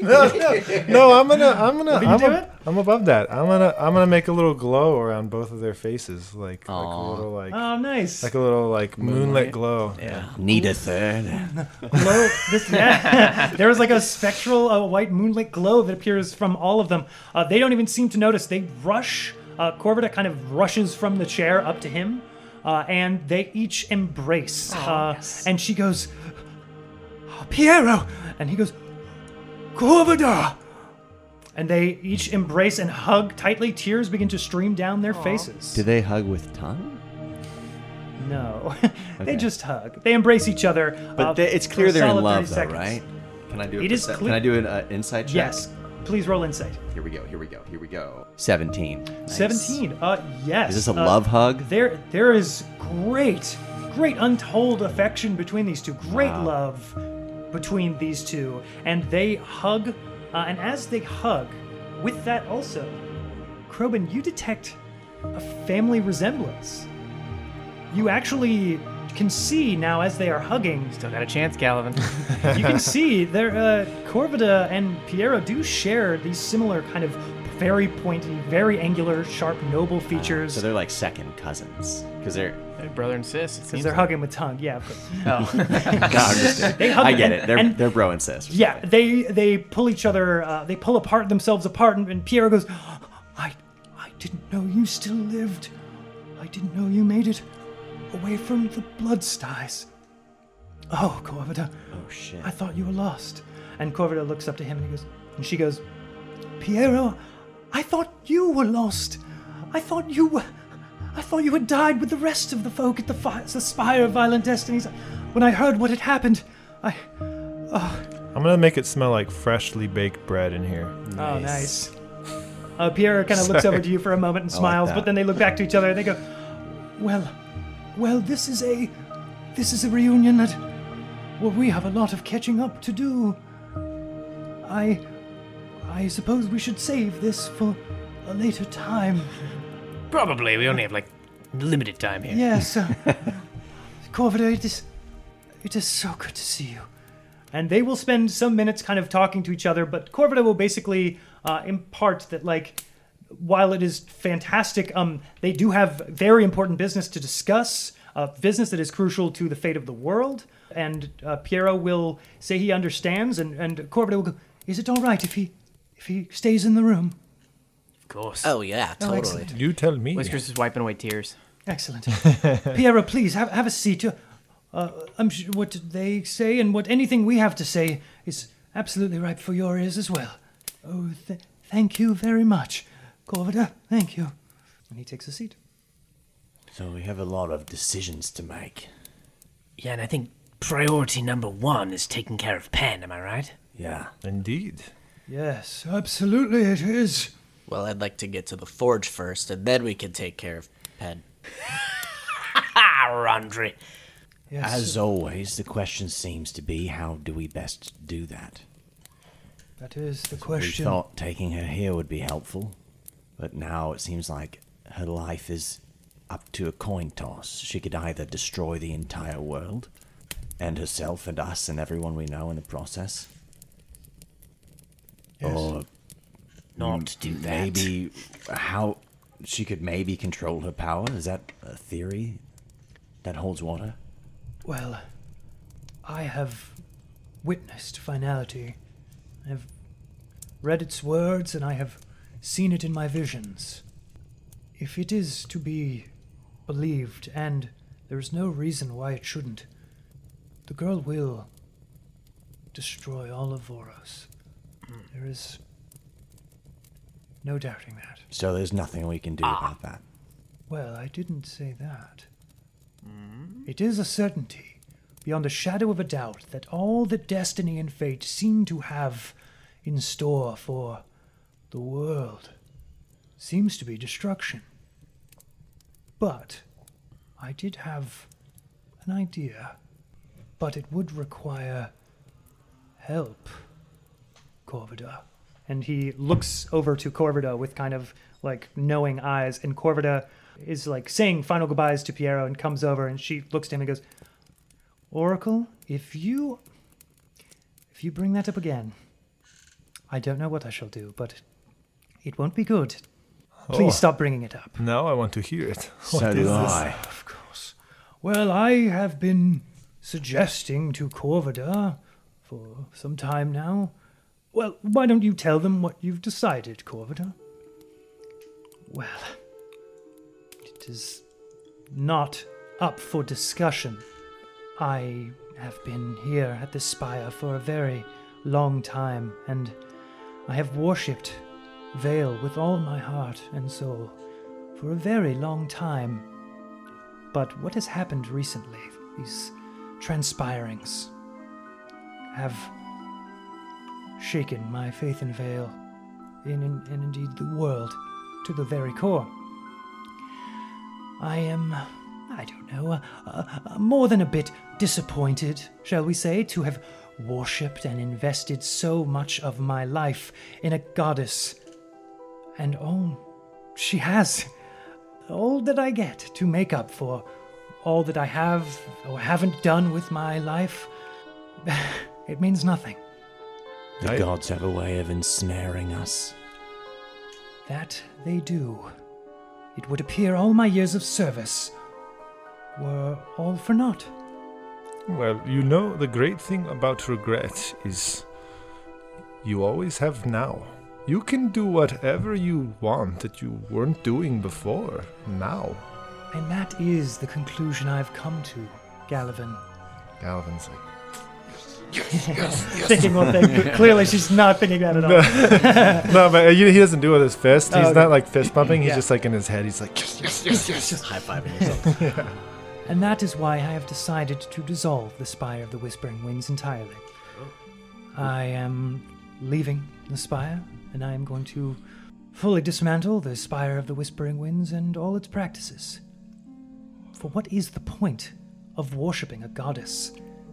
no, no, no, I'm gonna. I'm gonna. I'm, a, I'm above that. I'm gonna. I'm gonna make a little glow around both of their faces, like, like a little like. Oh, nice. Like a little like moonlit glow. Yeah. Need a third. Glow. This. Yeah. There is like a spectral uh, white moonlit glow that appears from all of them. Uh, they don't even seem to notice. They rush. Uh, Corvida kind of rushes from the chair up to him. Uh, and they each embrace. Oh, uh, yes. And she goes, "Oh, Piero!" And he goes, "Corvida!" And they each embrace and hug tightly. Tears begin to stream down their Aww. faces. Do they hug with tongue? No. Okay. They just hug. They embrace each other. But uh, they, it's clear they're in love, though, right? Can I do, it is cle- Can I do an uh, insight check? Yes. Please roll insight. Here we go, here we go, here we go. seventeen. Nice. seventeen, uh, yes. Is this a uh, love hug? There, there is great, great untold affection between these two. Great wow. love between these two. And they hug, uh, and as they hug, with that also, Krobin, you detect a family resemblance. You actually can see now as they are hugging. Still got a chance, Gallivan. You can see there, uh, Corvida and Piero do share these similar kind of very pointy, very angular, sharp, noble features. Uh, so they're like second cousins because they're, they're brother and sis. Because they're like. hugging with tongue, yeah. But, oh, God, they hug I get and, it. They're and, they're bro and sis. Yeah, something. they they pull each other. Uh, they pull apart themselves apart, and, and Piero goes, "I I didn't know you still lived. I didn't know you made it away from the bloodstyes. Oh, Corvida. Oh, shit. I thought you were lost." And Corvida looks up to him and he goes, and she goes, "Piero, I thought you were lost. I thought you were, I thought you had died with the rest of the folk at the, fi- the Spire of Violent Destinies. When I heard what had happened, I, oh." I'm gonna make it smell like freshly baked bread in here. Nice. Oh, nice. Uh, Piero kind of looks over to you for a moment and smiles, like but then they look back to each other and they go, well, Well, this is a, this is a reunion that, well, we have a lot of catching up to do. I, I suppose we should save this for a later time." Probably. We only have like limited time here. Yes, uh, Corvida, it is, it is so good to see you. And they will spend some minutes kind of talking to each other, but Corvida will basically uh, impart that like. While it is fantastic, um, they do have very important business to discuss, uh, business that is crucial to the fate of the world. And uh, Piero will say he understands, and, and Corvida will go, "Is it all right if he if he stays in the room?" Of course. Oh, yeah, totally. Oh, you tell me. Whiskers is wiping away tears. Excellent. "Piero, please, have, have a seat. Uh, I'm sure what they say and what anything we have to say is absolutely ripe for your ears as well. Oh, th- thank you very much. Corvida, thank you." And he takes a seat. So we have a lot of decisions to make. Yeah, and I think priority number one is taking care of Pen, am I right? Yeah. Indeed. Yes, absolutely it is. Well, I'd like to get to the forge first, and then we can take care of Pen. Rondri. Yes. As always, the question seems to be, how do we best do that? That is the question. We thought taking her here would be helpful. But now it seems like her life is up to a coin toss. She could either destroy the entire world, and herself and us and everyone we know in the process. Yes. Or not do that. Maybe how she could maybe control her power. Is that a theory that holds water? Well, I have witnessed finality. I have read its words, and I have seen it in my visions. If it is to be believed, and there is no reason why it shouldn't, the girl will destroy all of Voros. There is No doubting that. So there's nothing we can do ah. about that. Well, I didn't say that. Mm? It is a certainty, beyond a shadow of a doubt, that all that destiny and fate seem to have in store for the world seems to be destruction. But I did have an idea, but it would require help, Corvida. And he looks over to Corvida with kind of like knowing eyes, and Corvida is like saying final goodbyes to Piero and comes over and she looks to him and goes, Oracle, if you, if you bring that up again, I don't know what I shall do, but it won't be good. Please oh. stop bringing it up. Now I want to hear it. What so is do I. This? Of course. Well, I have been suggesting to Corvida for some time now. Well, why don't you tell them what you've decided, Corvida? Well, it is not up for discussion. I have been here at this spire for a very long time, and I have worshipped Veil with all my heart and soul for a very long time. But what has happened recently, these transpirings, have shaken my faith in Veil, in, in, and indeed the world, to the very core. I am, I don't know, uh, uh, more than a bit disappointed, shall we say, to have worshipped and invested so much of my life in a goddess. And all she has, all that I get to make up for all that I have or haven't done with my life, it means nothing. The I... gods have a way of ensnaring us. That they do. It would appear all my years of service were all for naught. Well, you know, the great thing about regret is you always have now. You can do whatever you want that you weren't doing before, now. And that is the conclusion I've come to, Gallivan. Gallivan's like, yes, yes, yes. Thinking one thing, but clearly she's not thinking that at all. No, no, but he doesn't do it with his fist. He's oh, okay. not like fist pumping. He's yeah. just like in his head. He's like, yes, yes, yes, yes. Just high-fiving himself. Yeah. And that is why I have decided to dissolve the Spire of the Whispering Winds entirely. I am leaving the Spire, and I am going to fully dismantle the Spire of the Whispering Winds and all its practices. For what is the point of worshipping a goddess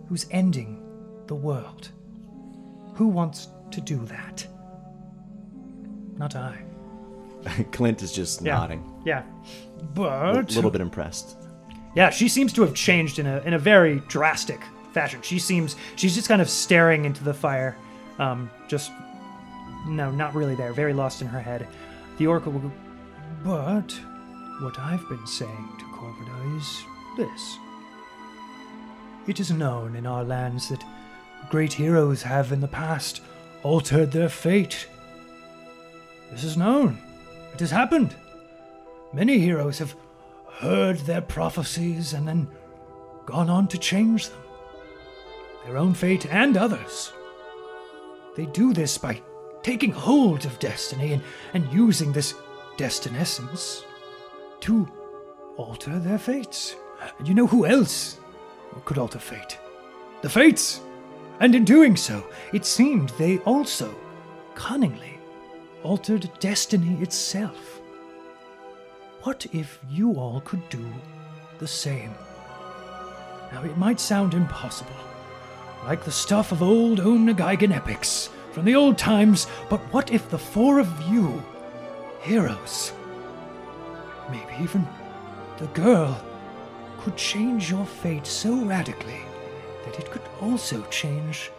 who's ending the world? Who wants to do that? Not I. Clint is just yeah. nodding. Yeah. But... A L- little bit impressed. Yeah, she seems to have changed in a in a very drastic fashion. She seems... She's just kind of staring into the fire. Um, just... No, not really there. Very lost in her head. The Oracle will go, but what I've been saying to Corvida is this. It is known in our lands that great heroes have in the past altered their fate. This is known. It has happened. Many heroes have heard their prophecies and then gone on to change them. Their own fate and others. They do this by taking hold of destiny and, and using this destinescence to alter their fates. And you know who else could alter fate? The Fates! And in doing so, it seemed they also cunningly altered destiny itself. What if you all could do the same? Now, it might sound impossible, like the stuff of old Omnigeigen epics, from the old times, but what if the four of you, heroes, maybe even the girl, could change your fate so radically that it could also change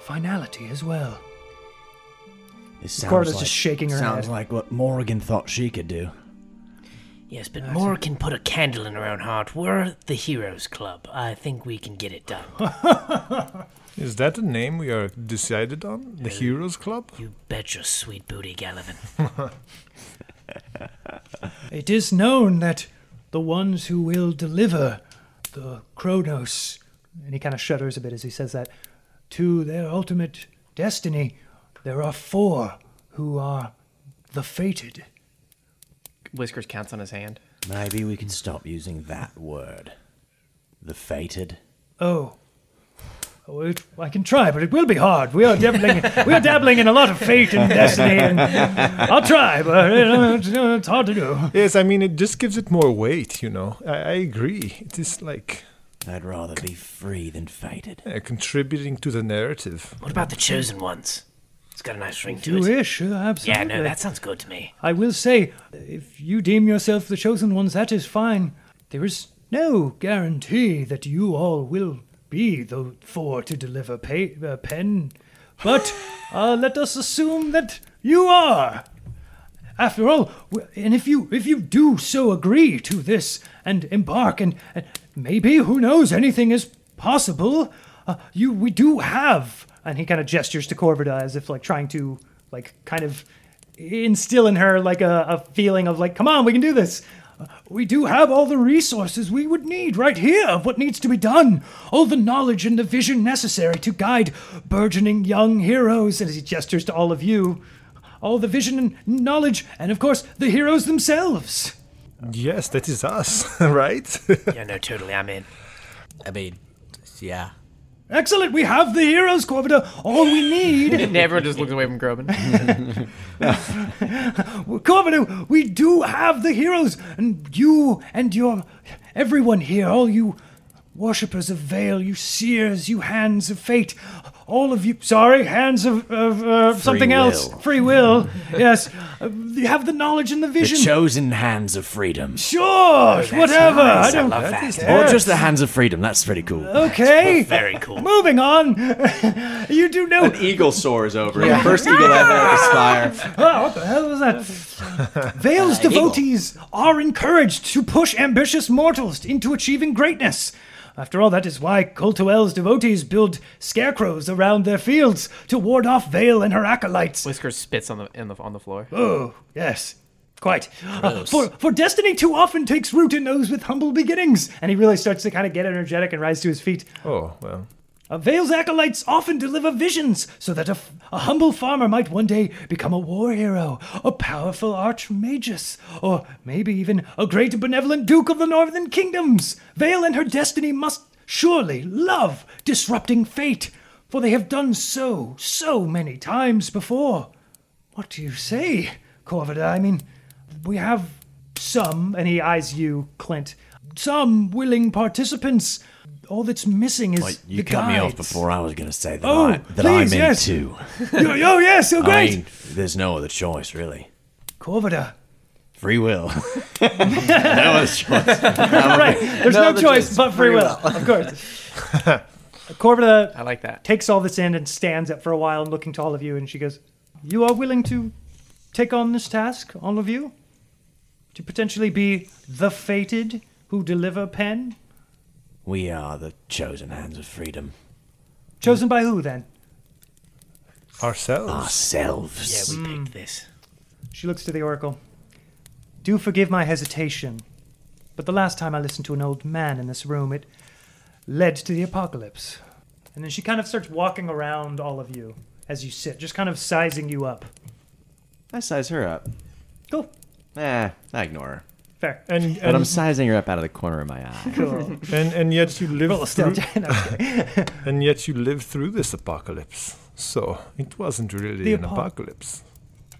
finality as well? This sounds like, just shaking her sounds head. Like what Morrigan thought she could do. Yes, but uh, Morrigan put a candle in her own heart. We're the Heroes Club. I think we can get it done. Is that a name we are decided on? The uh, Heroes Club? You bet your sweet booty, Gallivan. It is known that the ones who will deliver the Kronos, and he kind of shudders a bit as he says that, to their ultimate destiny, there are four who are the fated. Whiskers counts on his hand. Maybe we can stop using that word. The fated. Oh. oh it, I can try, but it will be hard. We are dabbling we are dabbling in a lot of fate and destiny. And I'll try, but you know, it's, you know, it's hard to do. Yes, I mean, it just gives it more weight, you know. I, I agree. It is like... I'd rather be free than fated. Yeah, contributing to the narrative. What about the chosen ones? It's got a nice ring to it. You wish, absolutely. Yeah, no, that sounds good to me. I will say, if you deem yourself the chosen ones, that is fine. There is no guarantee that you all will be the four to deliver pay, uh, pen. But uh, let us assume that you are. After all, and if you if you do so agree to this and embark and... and maybe, who knows, anything is possible. Uh, you, we do have, and he kind of gestures to Corvida as if like trying to like kind of instill in her like a, a feeling of like, come on, we can do this. Uh, we do have all the resources we would need right here of what needs to be done. All the knowledge and the vision necessary to guide burgeoning young heroes. And as he gestures to all of you, all the vision and knowledge, and of course, the heroes themselves. Yes, that is us, right? Yeah, no, totally, I'm in. I mean, yeah. Excellent, we have the heroes, Corvida. All we need... Everyone just looks away from Groban. Corvida, we do have the heroes. And you and your... everyone here, all you worshippers of Veil, you seers, you hands of fate... all of you, sorry, hands of, of uh, something will. else, free will, yes. Uh, you have the knowledge and the vision. The chosen hands of freedom. Sure, oh, whatever. Nice. I, don't, I love that. that. Is, or just the hands of freedom, that's pretty cool. Okay. Very cool. Moving on. You do know. An eagle soars over yeah. it. First eagle ever at the Spire. Oh, what the hell was that? Veil's uh, devotees eagle. are encouraged to push ambitious mortals into achieving greatness. After all, that is why Coltwell's devotees build scarecrows around their fields to ward off Veil and her acolytes. Whiskers spits on the, in the on the floor. Oh, yes, quite. Uh, for for destiny too often takes root in those with humble beginnings. And he really starts to kind of get energetic and rise to his feet. Oh, well. Uh, Veil's acolytes often deliver visions so that a, a humble farmer might one day become a war hero, a powerful archmagus, or maybe even a great benevolent duke of the northern kingdoms. Veil and her destiny must surely love disrupting fate, for they have done so, so many times before. What do you say, Corvida? I mean, we have some, and he eyes you, Clint, some willing participants. All that's missing is well, you the cut guides. Me off before I was going to say that, oh, I, that please, I'm in yes. too. Oh, yes, oh, great. I mean, there's no other choice, really. Corvida. Free will. No other choice. Right, there's no, no choice, choice but free, free will. will. Of course. Corvida I like that. takes all this in and stands up for a while and looking to all of you, and she goes, you are willing to take on this task, all of you? To potentially be the fated who deliver pen? We are the chosen hands of freedom. Chosen by who, then? Ourselves. Ourselves. Yeah, we picked mm. this. She looks to the Oracle. Do forgive my hesitation, but the last time I listened to an old man in this room, it led to the apocalypse. And then she kind of starts walking around all of you as you sit, just kind of sizing you up. I size her up. Cool. Eh, I ignore her. Fair. And, and but I'm sizing her up out of the corner of my eye. Cool. and and yet you live well, through and yet you lived through this apocalypse. So it wasn't really the an apo- apocalypse.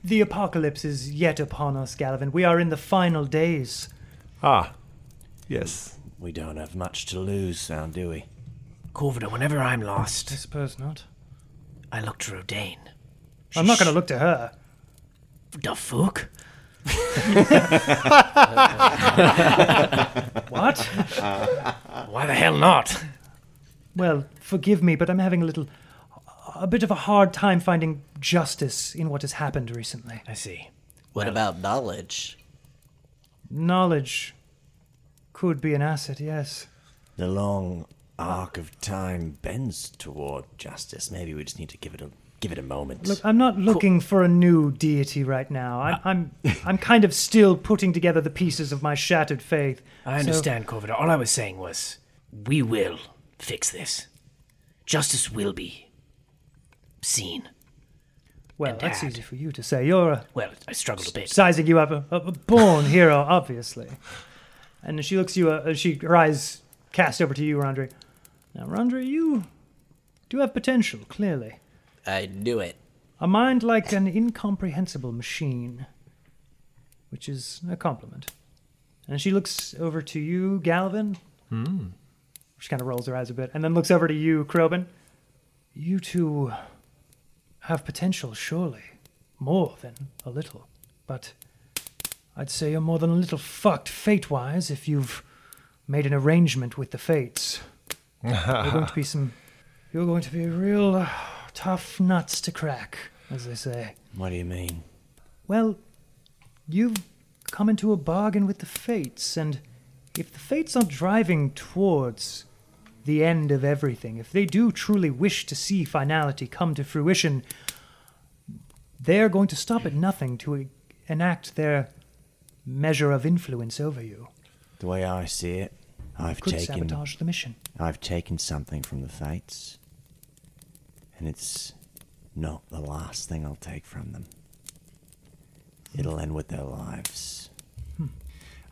The apocalypse is yet upon us, Gallivan. We are in the final days. Ah, yes. We don't have much to lose, now, do we? Corvida, whenever I'm lost, I suppose not. I look to Rodaine. I'm Shh. not going to look to her. The fuck. What? Why the hell not? Well, forgive me, but I'm having a little... a bit of a hard time finding justice in what has happened recently. I see. What well, about knowledge? Knowledge could be an asset, yes. The long arc of time bends toward justice. Maybe we just need to give it a... give it a moment. Look, I'm not looking for a new deity right now. I'm, uh, I'm, I'm kind of still putting together the pieces of my shattered faith. I understand, so. Corvida. All I was saying was, we will fix this. Justice will be seen. Well, and that's dad. Easy for you to say. You're a, well, I struggled a bit. Sizing you up, a, a born hero, obviously. And she looks you. Uh, she her eyes cast over to you, Rondri. Now, Rondri, you do have potential, clearly. I knew it. A mind like an incomprehensible machine, which is a compliment. And she looks over to you, Gallivan. Hmm. She kind of rolls her eyes a bit, and then looks over to you, Krobin. You two have potential, surely. More than a little. But I'd say you're more than a little fucked fate-wise if you've made an arrangement with the fates. You're going to be some... You're going to be real uh, tough nuts to crack, as they say. What do you mean? Well, you've come into a bargain with the fates, and if the fates are driving towards the end of everything, if they do truly wish to see finality come to fruition, they're going to stop at nothing to enact their measure of influence over you. The way I see it, I've could taken... sabotage the mission. I've taken something from the fates, and it's not the last thing I'll take from them. It'll end with their lives. Hmm.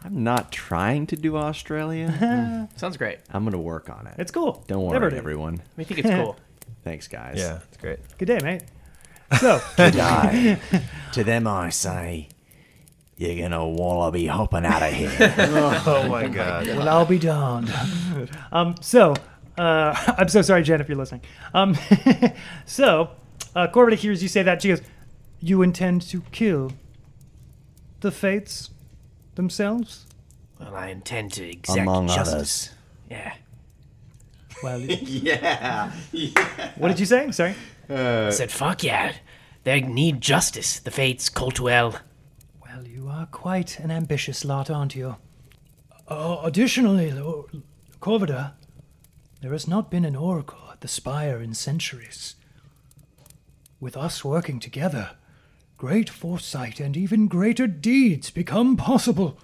I'm not trying to do Australia. Sounds great. I'm going to work on it. It's cool. Don't worry, Never everyone. We think it's cool. Thanks, guys. Yeah, it's great. Good day, mate. So, good day. To them I say, you're going to wallaby hopping out of here. Oh, my God. Well, I'll be darned. um, so, uh, I'm so sorry, Jen, if you're listening. Um, so, uh, Corvida hears you say that. She goes, you intend to kill the fates themselves? Well, I intend to exact among justice. Others. Yeah. Well, yeah. yeah. What did you say? Sorry. Uh, I said, fuck yeah. They need justice. The fates, Coltwell. Well, you are quite an ambitious lot, aren't you? Uh, additionally, Corvida, there has not been an oracle at the Spire in centuries. With us working together, great foresight and even greater deeds become possible.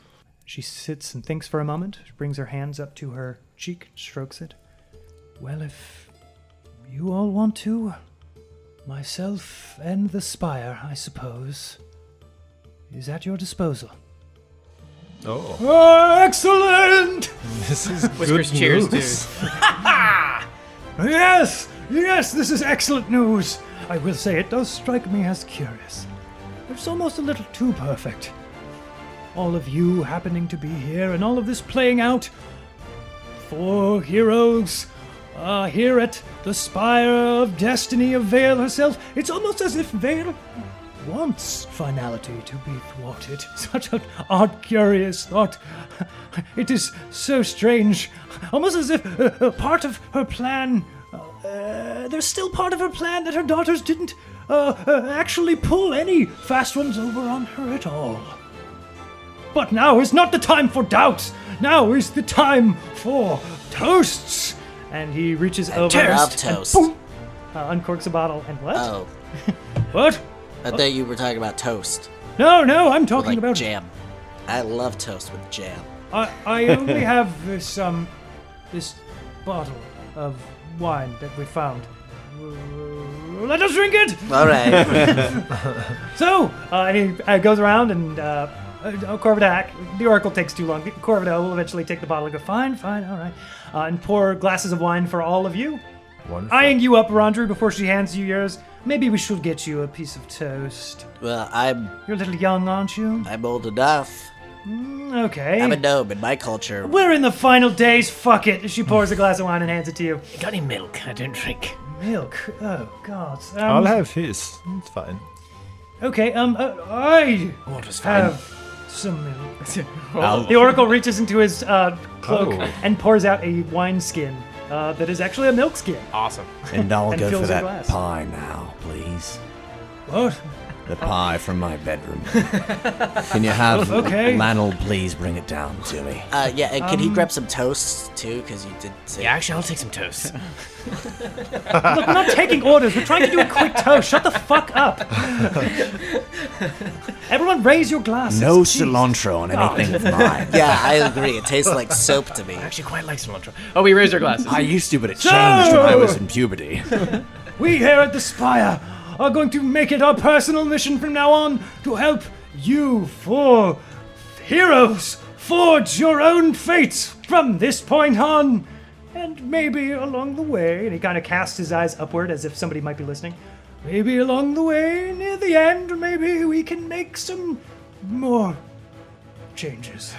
She sits and thinks for a moment, brings her hands up to her cheek, strokes it. Well, if you all want to, myself and the Spire, I suppose, is at your disposal. Oh. Oh, excellent! This is Whiskers good cheers, news. Dude. Yes! Yes, this is excellent news! I will say it does strike me as curious. It's almost a little too perfect. All of you happening to be here and all of this playing out. Four heroes are here at the Spire of Destiny of Veil herself. It's almost as if Veil wants finality to be thwarted. Such an odd, curious thought. It is so strange. Almost as if uh, part of her plan... Uh, there's still part of her plan that her daughters didn't uh, uh, actually pull any fast ones over on her at all. But now is not the time for doubts. Now is the time for toasts. And he reaches I over and toast. And boom, uh, uncorks a bottle and what? Oh. What? I thought you were talking about toast. No, no, I'm talking like about jam. I love toast with jam. I I only have this um this bottle of wine that we found. Let us drink it! All right. So, uh, and he uh, goes around and uh, uh, Corvida, the Oracle takes too long. Corvida will eventually take the bottle and go, fine, fine, all right. Uh, and pour glasses of wine for all of you. Wonderful. Eyeing you up, Rondri, before she hands you yours. Maybe we should get you a piece of toast. Well, I'm... You're a little young, aren't you? I'm old enough. Mm, okay. I'm a gnome in my culture. We're in the final days. Fuck it. She pours a glass of wine and hands it to you. You got any milk? I don't drink. Milk? Oh, God. Um, I'll have his. It's fine. Okay, um, uh, I oh, it was fine. have some milk. Oh. The Oracle reaches into his uh, cloak oh. and pours out a wineskin uh, that is actually a milk skin. Awesome. And I'll and go for that glass. Pie now, please. What? The pie from my bedroom. Can you have okay. Lanel please bring it down to me? Uh, yeah, and can um, he grab some toasts, too? Because you did say... Yeah, actually, I'll take some toasts. Look, we're not taking orders. We're trying to do a quick toast. Shut the fuck up. Everyone raise your glasses. No Jeez. cilantro on anything of mine. Yeah, I agree. It tastes like soap to me. I actually quite like cilantro. Oh, we raised our glasses. I used to, but it so... changed when I was in puberty. We here at the Spire... are going to make it our personal mission from now on to help you four heroes forge your own fates from this point on. And maybe along the way, and he kind of casts his eyes upward as if somebody might be listening, maybe along the way, near the end, maybe we can make some more changes.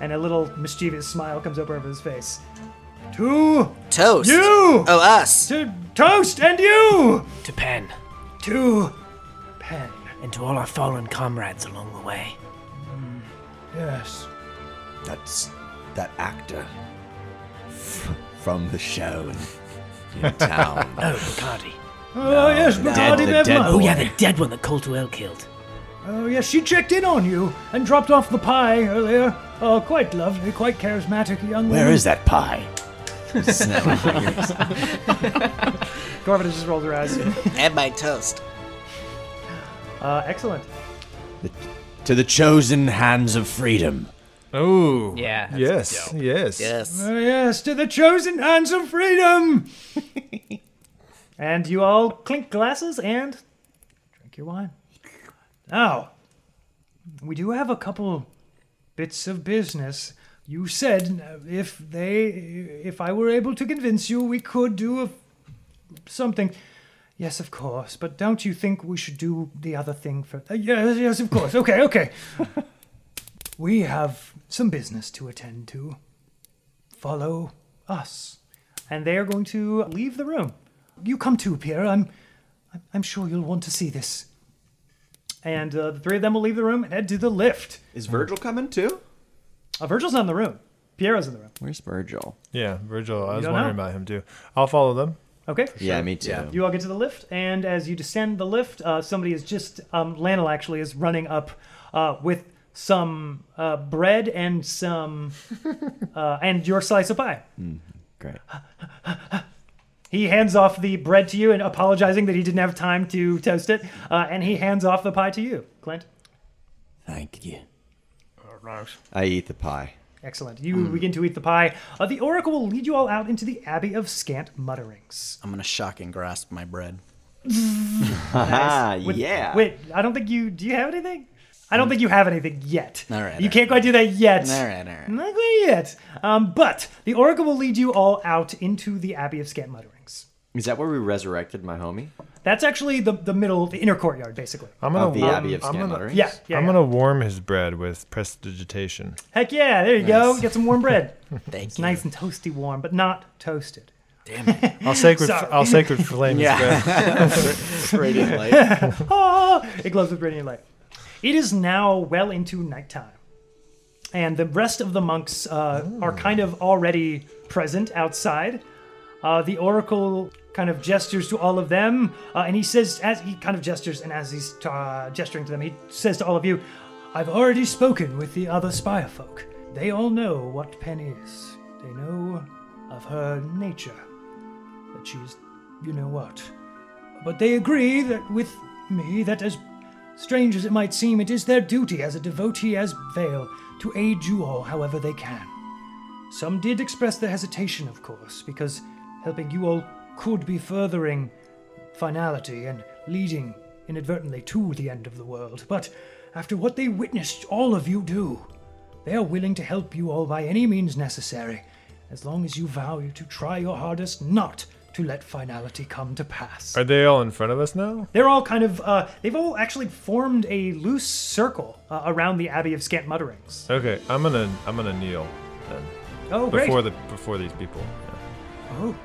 And a little mischievous smile comes up over his face. To... Toast. You! Oh, us. To Toast and you! To Pen. To Pen. And to all our fallen comrades along the way. Mm, yes. That's that actor f- from the show in town. Oh, Bacardi. Oh, no, yes, Bacardi Bevma. Oh, yeah, the dead one that Coltwell killed. Oh, yes, she checked in on you and dropped off the pie earlier. Oh, quite lovely, quite charismatic young woman. Where is that pie? Corvida just rolled her eyes. And my toast. Uh, excellent. The, to the chosen hands of freedom. Oh. Yeah. Yes, yes. Yes. Oh, yes, to the chosen hands of freedom. And you all clink glasses and drink your wine. Now, we do have a couple bits of business. You said if they, if I were able to convince you, we could do a, something. Yes, of course. But don't you think we should do the other thing first? Uh, yes, yes, of course. Okay, okay. We have some business to attend to. Follow us, and they are going to leave the room. You come too, Pierre. I'm, I'm sure you'll want to see this. And uh, the three of them will leave the room and head to the lift. Is Virgil coming too? Uh, Virgil's not in the room. Piero's in the room. Where's Virgil? Yeah, Virgil. I was wondering know? about him too. I'll follow them. Okay. Sure. Yeah, me too. Yeah. You all get to the lift, and as you descend the lift, uh, somebody is just, um, Lanel actually is running up uh, with some uh, bread and some, uh, and your slice of pie. Mm, great. He hands off the bread to you and apologizing that he didn't have time to toast it. Uh, and he hands off the pie to you, Clint. Thank you. All right. I eat the pie. Excellent. You mm. begin to eat the pie. Uh, the Oracle will lead you all out into the Abbey of Scant Mutterings. I'm going to shock and grasp my bread. Nice. With, yeah. Wait, I don't think you... Do you have anything? I don't think you have anything yet. All right. You all can't right. quite do that yet. All right, all right. Not quite yet. Um, but the Oracle will lead you all out into the Abbey of Scant Mutterings. Is that where we resurrected my homie? That's actually the, the middle, the inner courtyard, basically. I'm gonna, of the um, Abbey of Scant Mutterings? Yeah, yeah, I'm yeah. going to warm his bread with prestidigitation. Heck yeah, there you nice. go. Get some warm bread. Thank it's you. Nice and toasty warm, but not toasted. Damn it. I'll sacred, I'll sacred flame his bread. Radiant light. Oh, it glows with radiant light. It is now well into nighttime. And the rest of the monks uh, are kind of already present outside. Uh, the Oracle kind of gestures to all of them, uh, and he says, as he kind of gestures, and as he's uh, gesturing to them, he says to all of you, I've already spoken with the other Spire folk. They all know what Pen is. They know of her nature, that she's you know what. But they agree that with me, that as strange as it might seem, it is their duty as a devotee as Veil to aid you all however they can. Some did express their hesitation, of course, because helping you all could be furthering finality and leading inadvertently to the end of the world. But after what they witnessed all of you do, they are willing to help you all by any means necessary, as long as you vow to try your hardest not to let finality come to pass. Are they all in front of us now? They're all kind of, uh, they've all actually formed a loose circle uh, around the Abbey of Scant Mutterings. Okay, I'm gonna, I'm gonna kneel then. Oh, great. Before the, before these people. Yeah. Oh.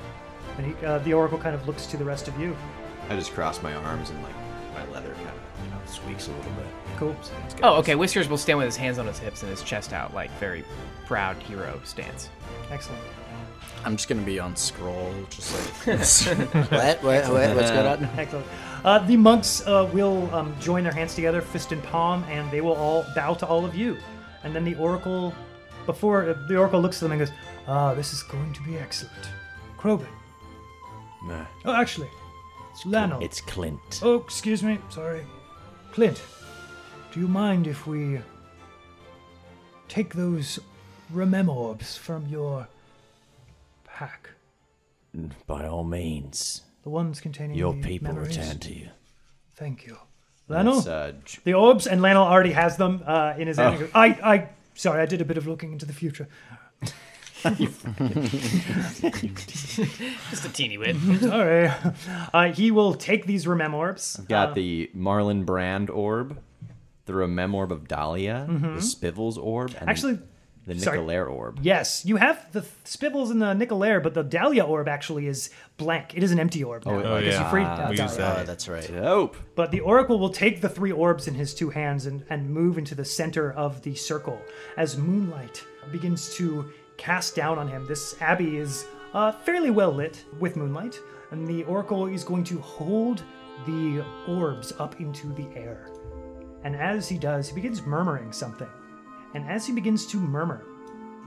And he, uh, the Oracle kind of looks to the rest of you. I just cross my arms and, like, my leather kind of, you know, squeaks a little bit. Cool. Oh, okay. Whiskers will stand with his hands on his hips and his chest out, like, very proud hero stance. Excellent. I'm just going to be on scroll, just like, what, what, what, what's going on? Excellent. Uh, the monks uh, will um, join their hands together, fist in palm, and they will all bow to all of you. And then the Oracle, before, uh, the Oracle looks at them and goes, ah, this is going to be excellent. Krobin. Nah. Oh, actually, it's Lanel. It's Clint. Oh, excuse me. Sorry. Clint, do you mind if we take those rememorbs from your pack? By all means. The ones containing your the people memories? Return to you. Thank you. Lanel? Uh, the orbs, and Lanel already has them uh, in his oh. hand. I, I, sorry, I did a bit of looking into the future. Just a teeny bit. Sorry. Uh, he will take these Remem orbs. I've got uh, the Marlin Brand orb, the Remem orb of Dahlia, mm-hmm. the Spivel's orb, and actually, the Nicolaire orb. Yes, you have the Spivels and the Nicolaire, but the Dahlia orb actually is blank. It is an empty orb. Now. Oh, oh yeah. You freed ah, we use that. Oh, that's right. Nope. But the Oracle will take the three orbs in his two hands and, and move into the center of the circle as moonlight begins to cast down on him. This abbey is uh, fairly well lit with moonlight, and the Oracle is going to hold the orbs up into the air. And as he does, he begins murmuring something. And as he begins to murmur,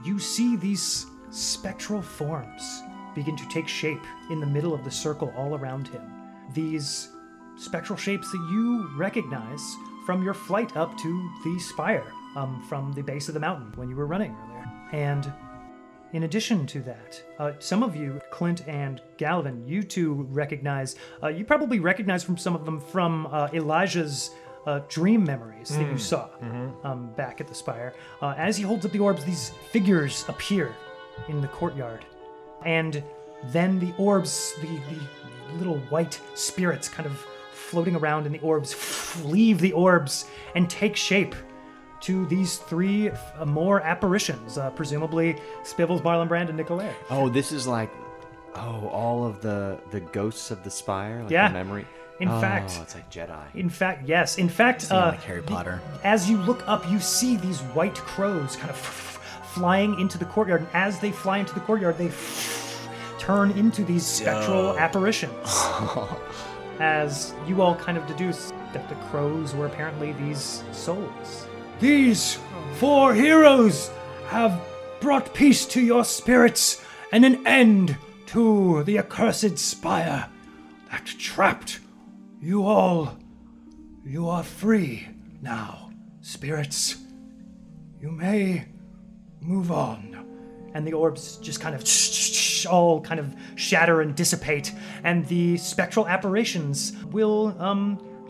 you see these spectral forms begin to take shape in the middle of the circle all around him. These spectral shapes that you recognize from your flight up to the spire, um, from the base of the mountain when you were running earlier. And in addition to that, uh, some of you, Clint and Gallivan, you two recognize, uh, you probably recognize from some of them from uh, Elijah's Uh, dream memories mm. that you saw mm-hmm. um, back at the spire. Uh, as he holds up the orbs, these figures appear in the courtyard. And then the orbs, the, the little white spirits kind of floating around in the orbs, leave the orbs and take shape to these three uh, more apparitions, uh, presumably Spivels, Marlenbrand, and Nicolaire. Oh, this is like, oh, all of the, the ghosts of the spire? Like yeah. the memory? In oh, fact, it's like Jedi. In fact, yes. In fact, uh, like Harry Potter. The, as you look up, you see these white crows kind of f- f- flying into the courtyard, and as they fly into the courtyard, they f- turn into these spectral Yo. apparitions. As you all kind of deduce that the crows were apparently these souls. These four heroes have brought peace to your spirits and an end to the accursed spire that trapped. You all, you are free now, spirits. You may move on. And the orbs just kind of all kind of shatter and dissipate, and the spectral apparitions will um,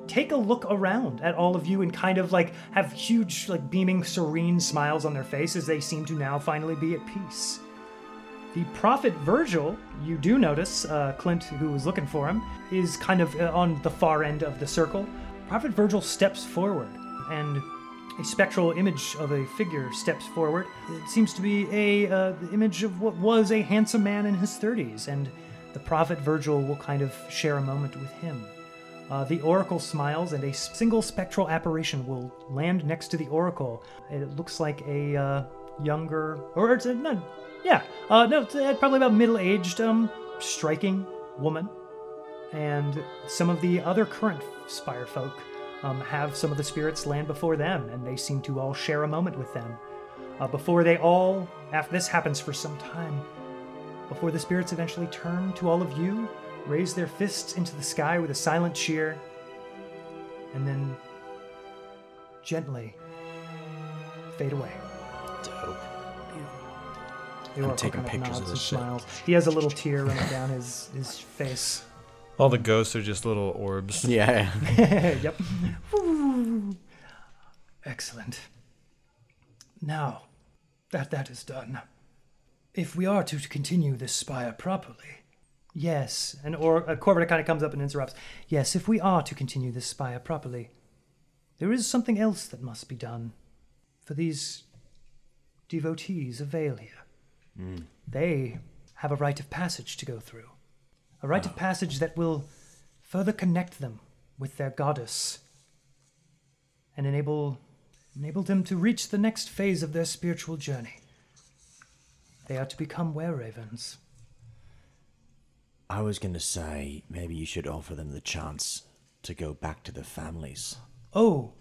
take a look around at all of you and kind of like have huge, like beaming, serene smiles on their faces. They seem to now finally be at peace. The prophet Virgil, you do notice, uh, Clint, who was looking for him, is kind of on the far end of the circle. Prophet Virgil steps forward, and a spectral image of a figure steps forward. It seems to be a uh, image of what was a handsome man in his thirties, and the prophet Virgil will kind of share a moment with him. Uh, the oracle smiles, and a single spectral apparition will land next to the oracle. It looks like a uh, younger, or it's a, not... Yeah, uh, no, probably about middle-aged, um, striking woman. And some of the other current Spire folk um, have some of the spirits land before them, and they seem to all share a moment with them. Uh, before they all, after this happens for some time, before the spirits eventually turn to all of you, raise their fists into the sky with a silent cheer, and then gently fade away. Dope. I'm taking pictures of this shit. Smiles. He has a little tear running down his, his face. All the ghosts are just little orbs. Yeah. Yep. Woo. Excellent. Now that that is done, if we are to continue this spire properly, yes, and or uh, Corvida kind of comes up and interrupts. Yes, if we are to continue this spire properly, there is something else that must be done for these devotees of Veil here. Mm. They have a rite of passage to go through. A rite oh. of passage that will further connect them with their goddess and enable enable them to reach the next phase of their spiritual journey. They are to become were-ravens. I was going to say, maybe you should offer them the chance to go back to their families. Oh,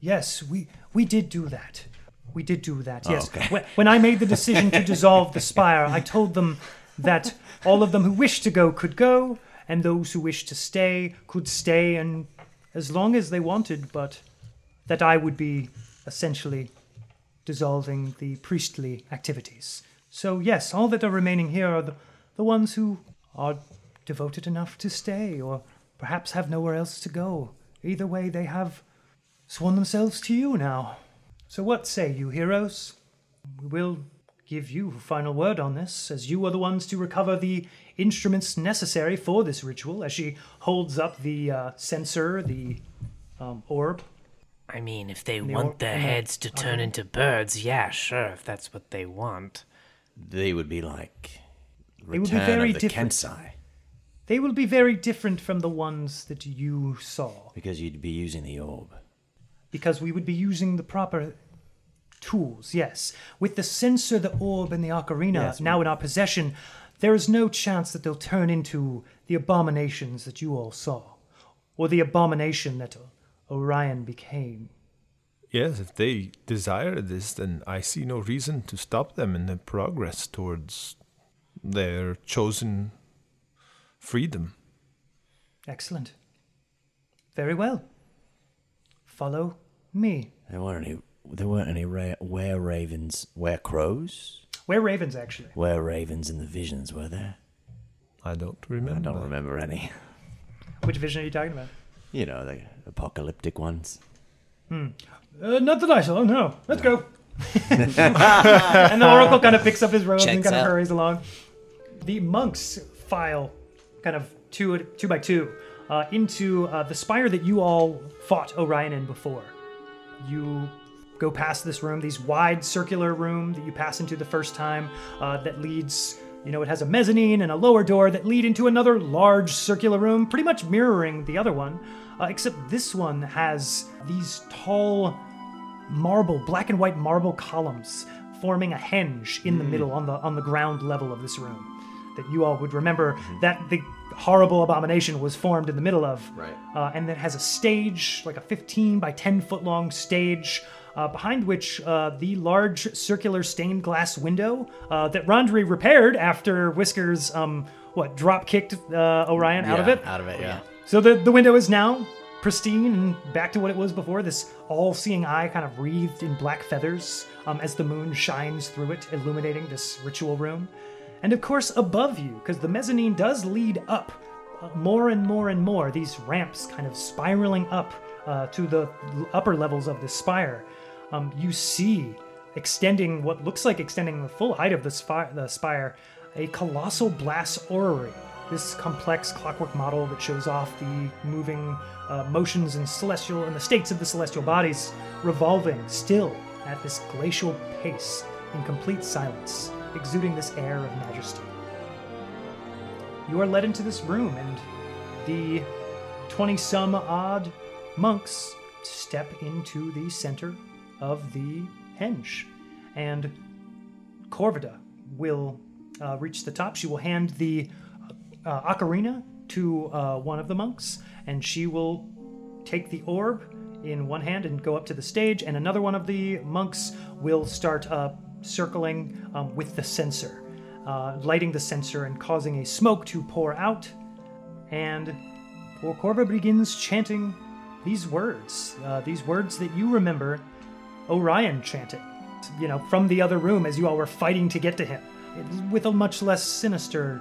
yes, we, we did do that. We did do that, yes. Oh, okay. When I made the decision to dissolve the spire, I told them that all of them who wished to go could go, and those who wished to stay could stay and as long as they wanted, but that I would be essentially dissolving the priestly activities. So yes, all that are remaining here are the, the ones who are devoted enough to stay or perhaps have nowhere else to go Either way, they have sworn themselves to you now. So what say you, heroes? We will give you a final word on this, as you are the ones to recover the instruments necessary for this ritual, as she holds up the uh, censer, the um, orb. I mean, if they the want orb, their heads to turn okay. into birds, yeah, sure, if that's what they want. They would be like Return it would be very of the different. Kensai. They will be very different from the ones that you saw. Because you'd be using the orb. Because we would be using the proper tools, yes. With the censer, the orb, and the ocarina yes, now in our possession, there is no chance that they'll turn into the abominations that you all saw. Or the abomination that Orion became. Yes, if they desire this, then I see no reason to stop them in their progress towards their chosen freedom. Excellent. Very well. Follow me. There weren't any. There weren't any ra- were ravens, were crows, were ravens actually. Were ravens in the visions, were there? I don't remember. I don't remember any. Which vision are you talking about? You know, the apocalyptic ones. Hmm. Uh, not that I saw. No. Let's no. go. And the oracle kind of picks up his robes Checks and kind of out. hurries along. The monks file kind of two, two by two uh, into uh, the spire that you all fought Orion in before. You go past this room, these wide circular room that you pass into the first time uh, that leads, you know, it has a mezzanine and a lower door that lead into another large circular room, pretty much mirroring the other one, uh, except this one has these tall marble, black and white marble columns forming a henge in the mm. middle on the on the ground level of this room that you all would remember mm-hmm. that the horrible abomination was formed in the middle of. Right. Uh, and that has a stage, like a fifteen by ten foot long stage, uh, behind which uh, the large circular stained glass window uh, that Rondri repaired after Whiskers, um, what, drop kicked uh, Orion yeah, out of it? out of it, yeah. So the, the window is now pristine and back to what it was before, this all-seeing eye kind of wreathed in black feathers um, as the moon shines through it, illuminating this ritual room. And of course, above you, because the mezzanine does lead up uh, more and more and more, these ramps kind of spiraling up uh, to the upper levels of the spire, um, you see extending what looks like extending the full height of the, spi- the spire, a colossal glass orrery, this complex clockwork model that shows off the moving uh, motions and celestial and the states of the celestial bodies revolving still at this glacial pace in complete silence, exuding this air of majesty. You are led into this room, and the twenty-some-odd monks step into the center of the henge, and Corvida will uh, reach the top. She will hand the uh, ocarina to uh, one of the monks, and she will take the orb in one hand and go up to the stage, and another one of the monks will start uh, circling um, with the censer, uh, lighting the censer and causing a smoke to pour out, and Corvida begins chanting these words, uh, these words that you remember Orion chanting, you know, from the other room as you all were fighting to get to him, it, with a much less sinister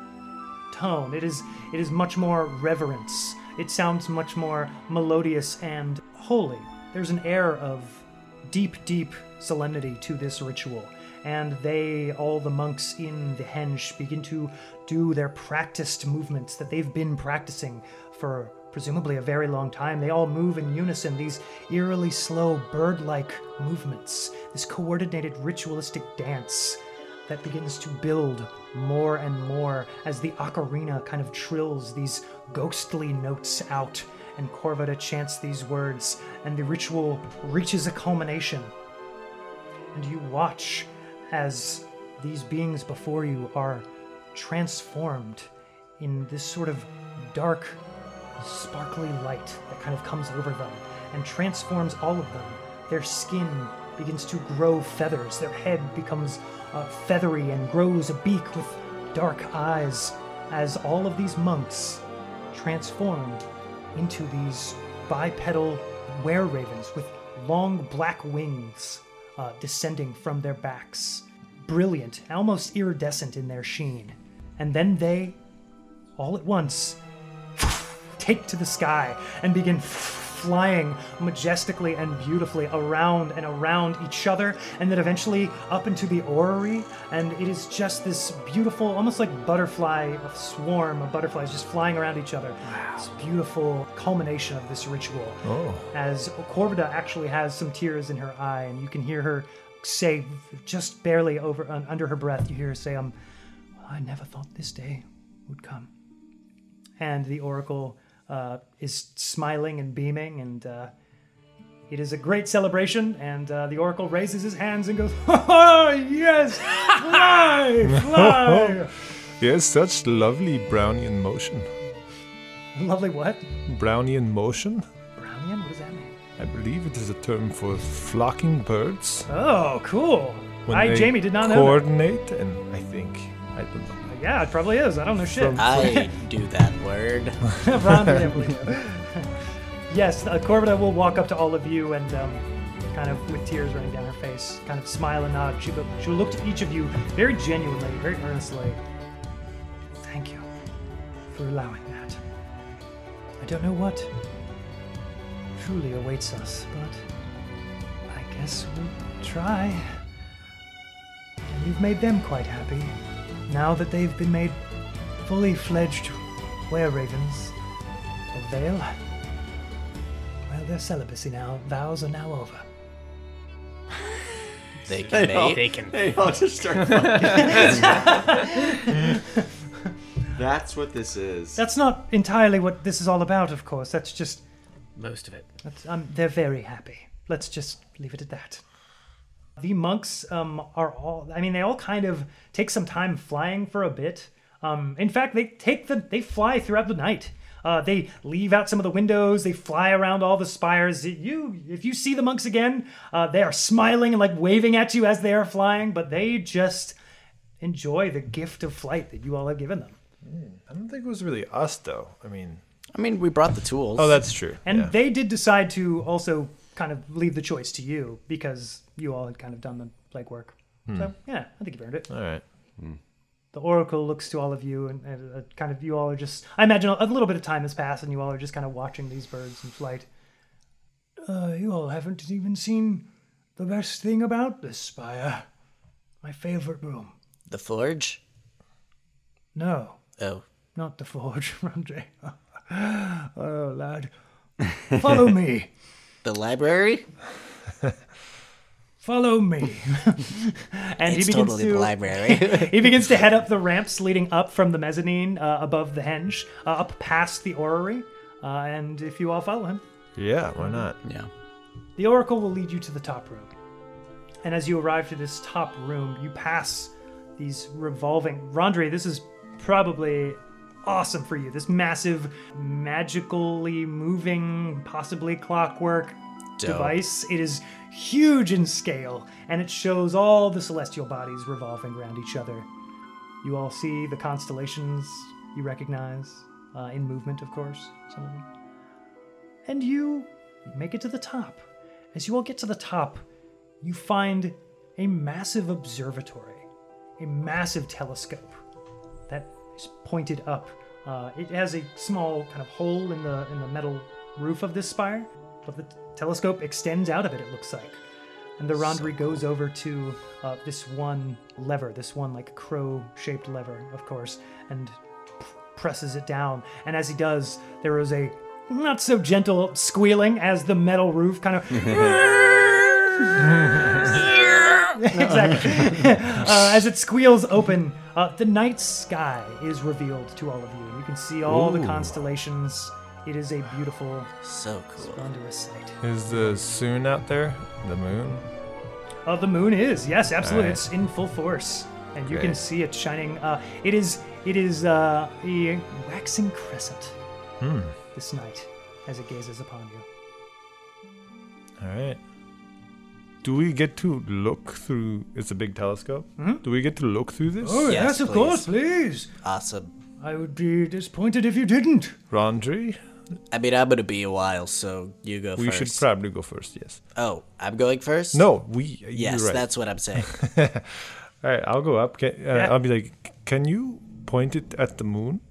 tone. It is, it is much more reverence. It sounds much more melodious and holy. There's an air of deep, deep solemnity to this ritual, and they, all the monks in the henge, begin to do their practiced movements that they've been practicing for presumably a very long time. They all move in unison, these eerily slow, bird-like movements, this coordinated ritualistic dance that begins to build more and more as the ocarina kind of trills these ghostly notes out, and Corvida chants these words, and the ritual reaches a culmination. And you watch as these beings before you are transformed in this sort of dark, sparkly light that kind of comes over them and transforms all of them. Their skin begins to grow feathers. Their head becomes uh, feathery and grows a beak with dark eyes as all of these monks transform into these bipedal were-ravens with long black wings uh, descending from their backs, brilliant, almost iridescent in their sheen. And then they, all at once, take to the sky and begin flying majestically and beautifully around and around each other, and then eventually up into the orrery, and it is just this beautiful, almost like butterfly, a swarm of butterflies just flying around each other. Wow. This beautiful culmination of this ritual. Oh. As Corvida actually has some tears in her eye, and you can hear her say, just barely over uh, under her breath, you hear her say, um, I never thought this day would come. And the Oracle uh, is smiling and beaming, and uh, it is a great celebration, and uh, the Oracle raises his hands and goes, oh, yes, fly, fly. Yes, such lovely Brownian motion. Lovely what? Brownian motion. Brownian? What does that mean? I believe it is a term for flocking birds. Oh, cool. When I, Jamie, did not know that. Coordinate, and I think, I don't know. Yeah, it probably is. I don't know shit. I do that word. Yes, uh, Corvida will walk up to all of you and um, kind of with tears running down her face, kind of smile and nod. She will, she will look to each of you very genuinely, very earnestly. Thank you for allowing that. I don't know what truly awaits us, but I guess we'll try. And you've made them quite happy. Now that they've been made fully fledged were-ravens of Veil, well, their celibacy now, vows are now over. They can they, all, they can they all just start fucking. That's what this is. That's not entirely what this is all about, of course. That's just... most of it. That's, um, they're very happy. Let's just leave it at that. The monks um, are all, I mean, they all kind of take some time flying for a bit. Um, in fact, they take the, they fly throughout the night. Uh, they leave out some of the windows. They fly around all the spires. You, if you see the monks again, uh, they are smiling and like waving at you as they are flying, but they just enjoy the gift of flight that you all have given them. Mm, I don't think it was really us though. I mean, I mean, we brought the tools. Oh, that's true. And yeah. They did decide to also kind of leave the choice to you because you all had kind of done the legwork. Hmm. So, yeah, I think you've earned it. All right. Hmm. The Oracle looks to all of you and, and uh, kind of you all are just... I imagine a little bit of time has passed and you all are just kind of watching these birds in flight. Uh, you all haven't even seen the best thing about this spire. My favorite room. The forge? No. Oh. Not the forge, Rondri. Oh, lad. Follow me. The library? Follow me. And it's he begins totally to, the library. He begins to head up the ramps leading up from the mezzanine uh, above the henge, uh, up past the orrery. Uh, and if you all follow him. Yeah, why not? Yeah. The Oracle will lead you to the top room. And as you arrive to this top room, you pass these revolving... Rondri, this is probably... awesome for you. This massive, magically moving, possibly clockwork Dope. device. It is huge in scale, and it shows all the celestial bodies revolving around each other. You all see the constellations you recognize, uh, in movement, of course, some of them. And you make it to the top. As you all get to the top, you find a massive observatory, a massive telescope that is pointed up. Uh, it has a small kind of hole in the in the metal roof of this spire, but the t- telescope extends out of it, it looks like. And the Rondri so goes cool. over to uh, this one lever, this one like crow-shaped lever, of course, and p- presses it down. And as he does, there is a not so gentle squealing as the metal roof kind of... exactly. uh, as it squeals open, uh, the night sky is revealed to all of you. You can see all Ooh. the constellations. It is a beautiful, so cool, splendorous sight. Is the sun out there? The moon? Uh, the moon is, yes, absolutely. Right. It's in full force, and Great. you can see it shining. Uh, it is, it is uh, a waxing crescent hmm. this night as it gazes upon you. All right. Do we get to look through... It's a big telescope. Mm-hmm. Do we get to look through this? Oh, yes, yes of please. course, please. Awesome. I would be disappointed if you didn't. Rondri? I mean, I'm going to be a while, so you go we first. We should probably go first, yes. Oh, I'm going first? No, we... Yes, right. That's what I'm saying. All right, I'll go up. Can, uh, yeah. I'll be like, can you point it at the moon?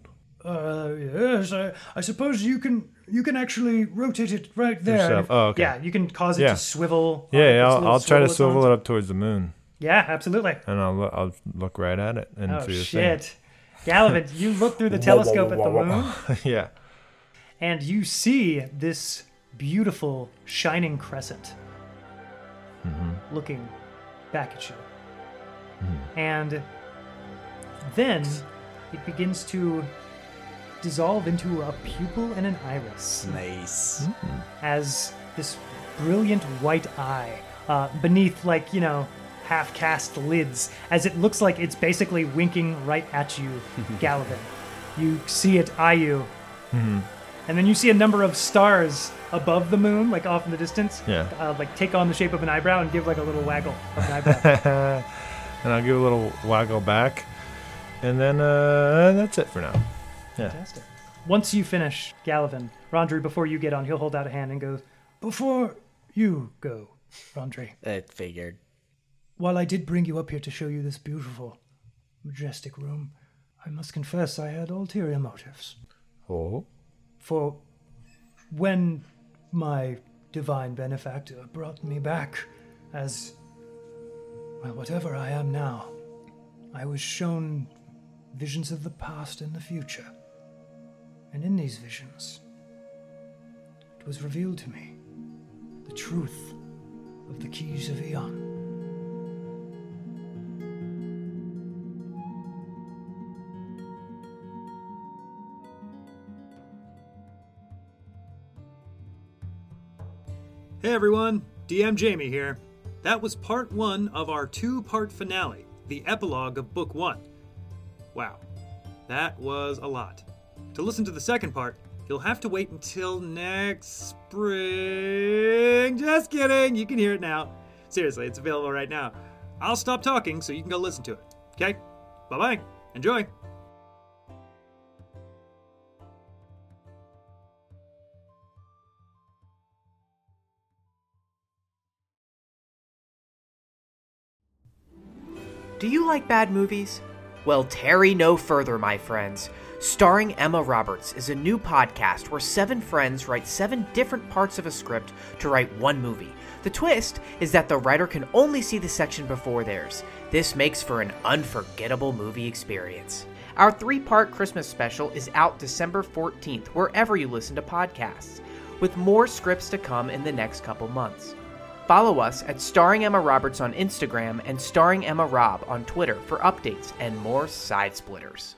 Uh, yes, I, I suppose you can... You can actually rotate it right there. Yourself. Oh, okay. Yeah, you can cause it yeah. to swivel. Yeah, yeah I'll, I'll try to swivel it up towards the moon. Yeah, absolutely. And I'll look, I'll look right at it. And oh, shit. Gallivan, you look through the telescope at the moon. Yeah. And you see this beautiful shining crescent mm-hmm. looking back at you. Mm. And then it begins to dissolve into a pupil and an iris. Nice. Mm-hmm. As this brilliant white eye uh, beneath, like, you know, half-cast lids, as it looks like it's basically winking right at you, Gallivan. You see it eye you. Mm-hmm. And then you see a number of stars above the moon, like off in the distance, yeah. uh, like take on the shape of an eyebrow and give like a little waggle of an eyebrow. And I'll give a little waggle back. And then uh, that's it for now. Yeah. Fantastic. Once you finish, Gallivan, Rondri, before you get on, he'll hold out a hand and goes, "Before you go, Rondri." It figured. "While I did bring you up here to show you this beautiful, majestic room, I must confess I had ulterior motives. Oh? For when my divine benefactor brought me back as, well, whatever I am now, I was shown visions of the past and the future. And in these visions, it was revealed to me the truth of the keys of Eon." Hey everyone, D M Jamie here. That was part one of our two-part finale, the epilogue of book one. Wow, that was a lot. To listen to the second part, you'll have to wait until next spring. Just kidding, you can hear it now. Seriously, it's available right now. I'll stop talking so you can go listen to it. Okay? Bye-bye. Enjoy. Do you like bad movies? Well, tarry no further, my friends. Starring Emma Roberts is a new podcast where seven friends write seven different parts of a script to write one movie. The twist is that the writer can only see the section before theirs. This makes for an unforgettable movie experience. Our three-part Christmas special is out December fourteenth, wherever you listen to podcasts, with more scripts to come in the next couple months. Follow us at Starring Emma Roberts on Instagram and Starring Emma Rob on Twitter for updates and more side splitters.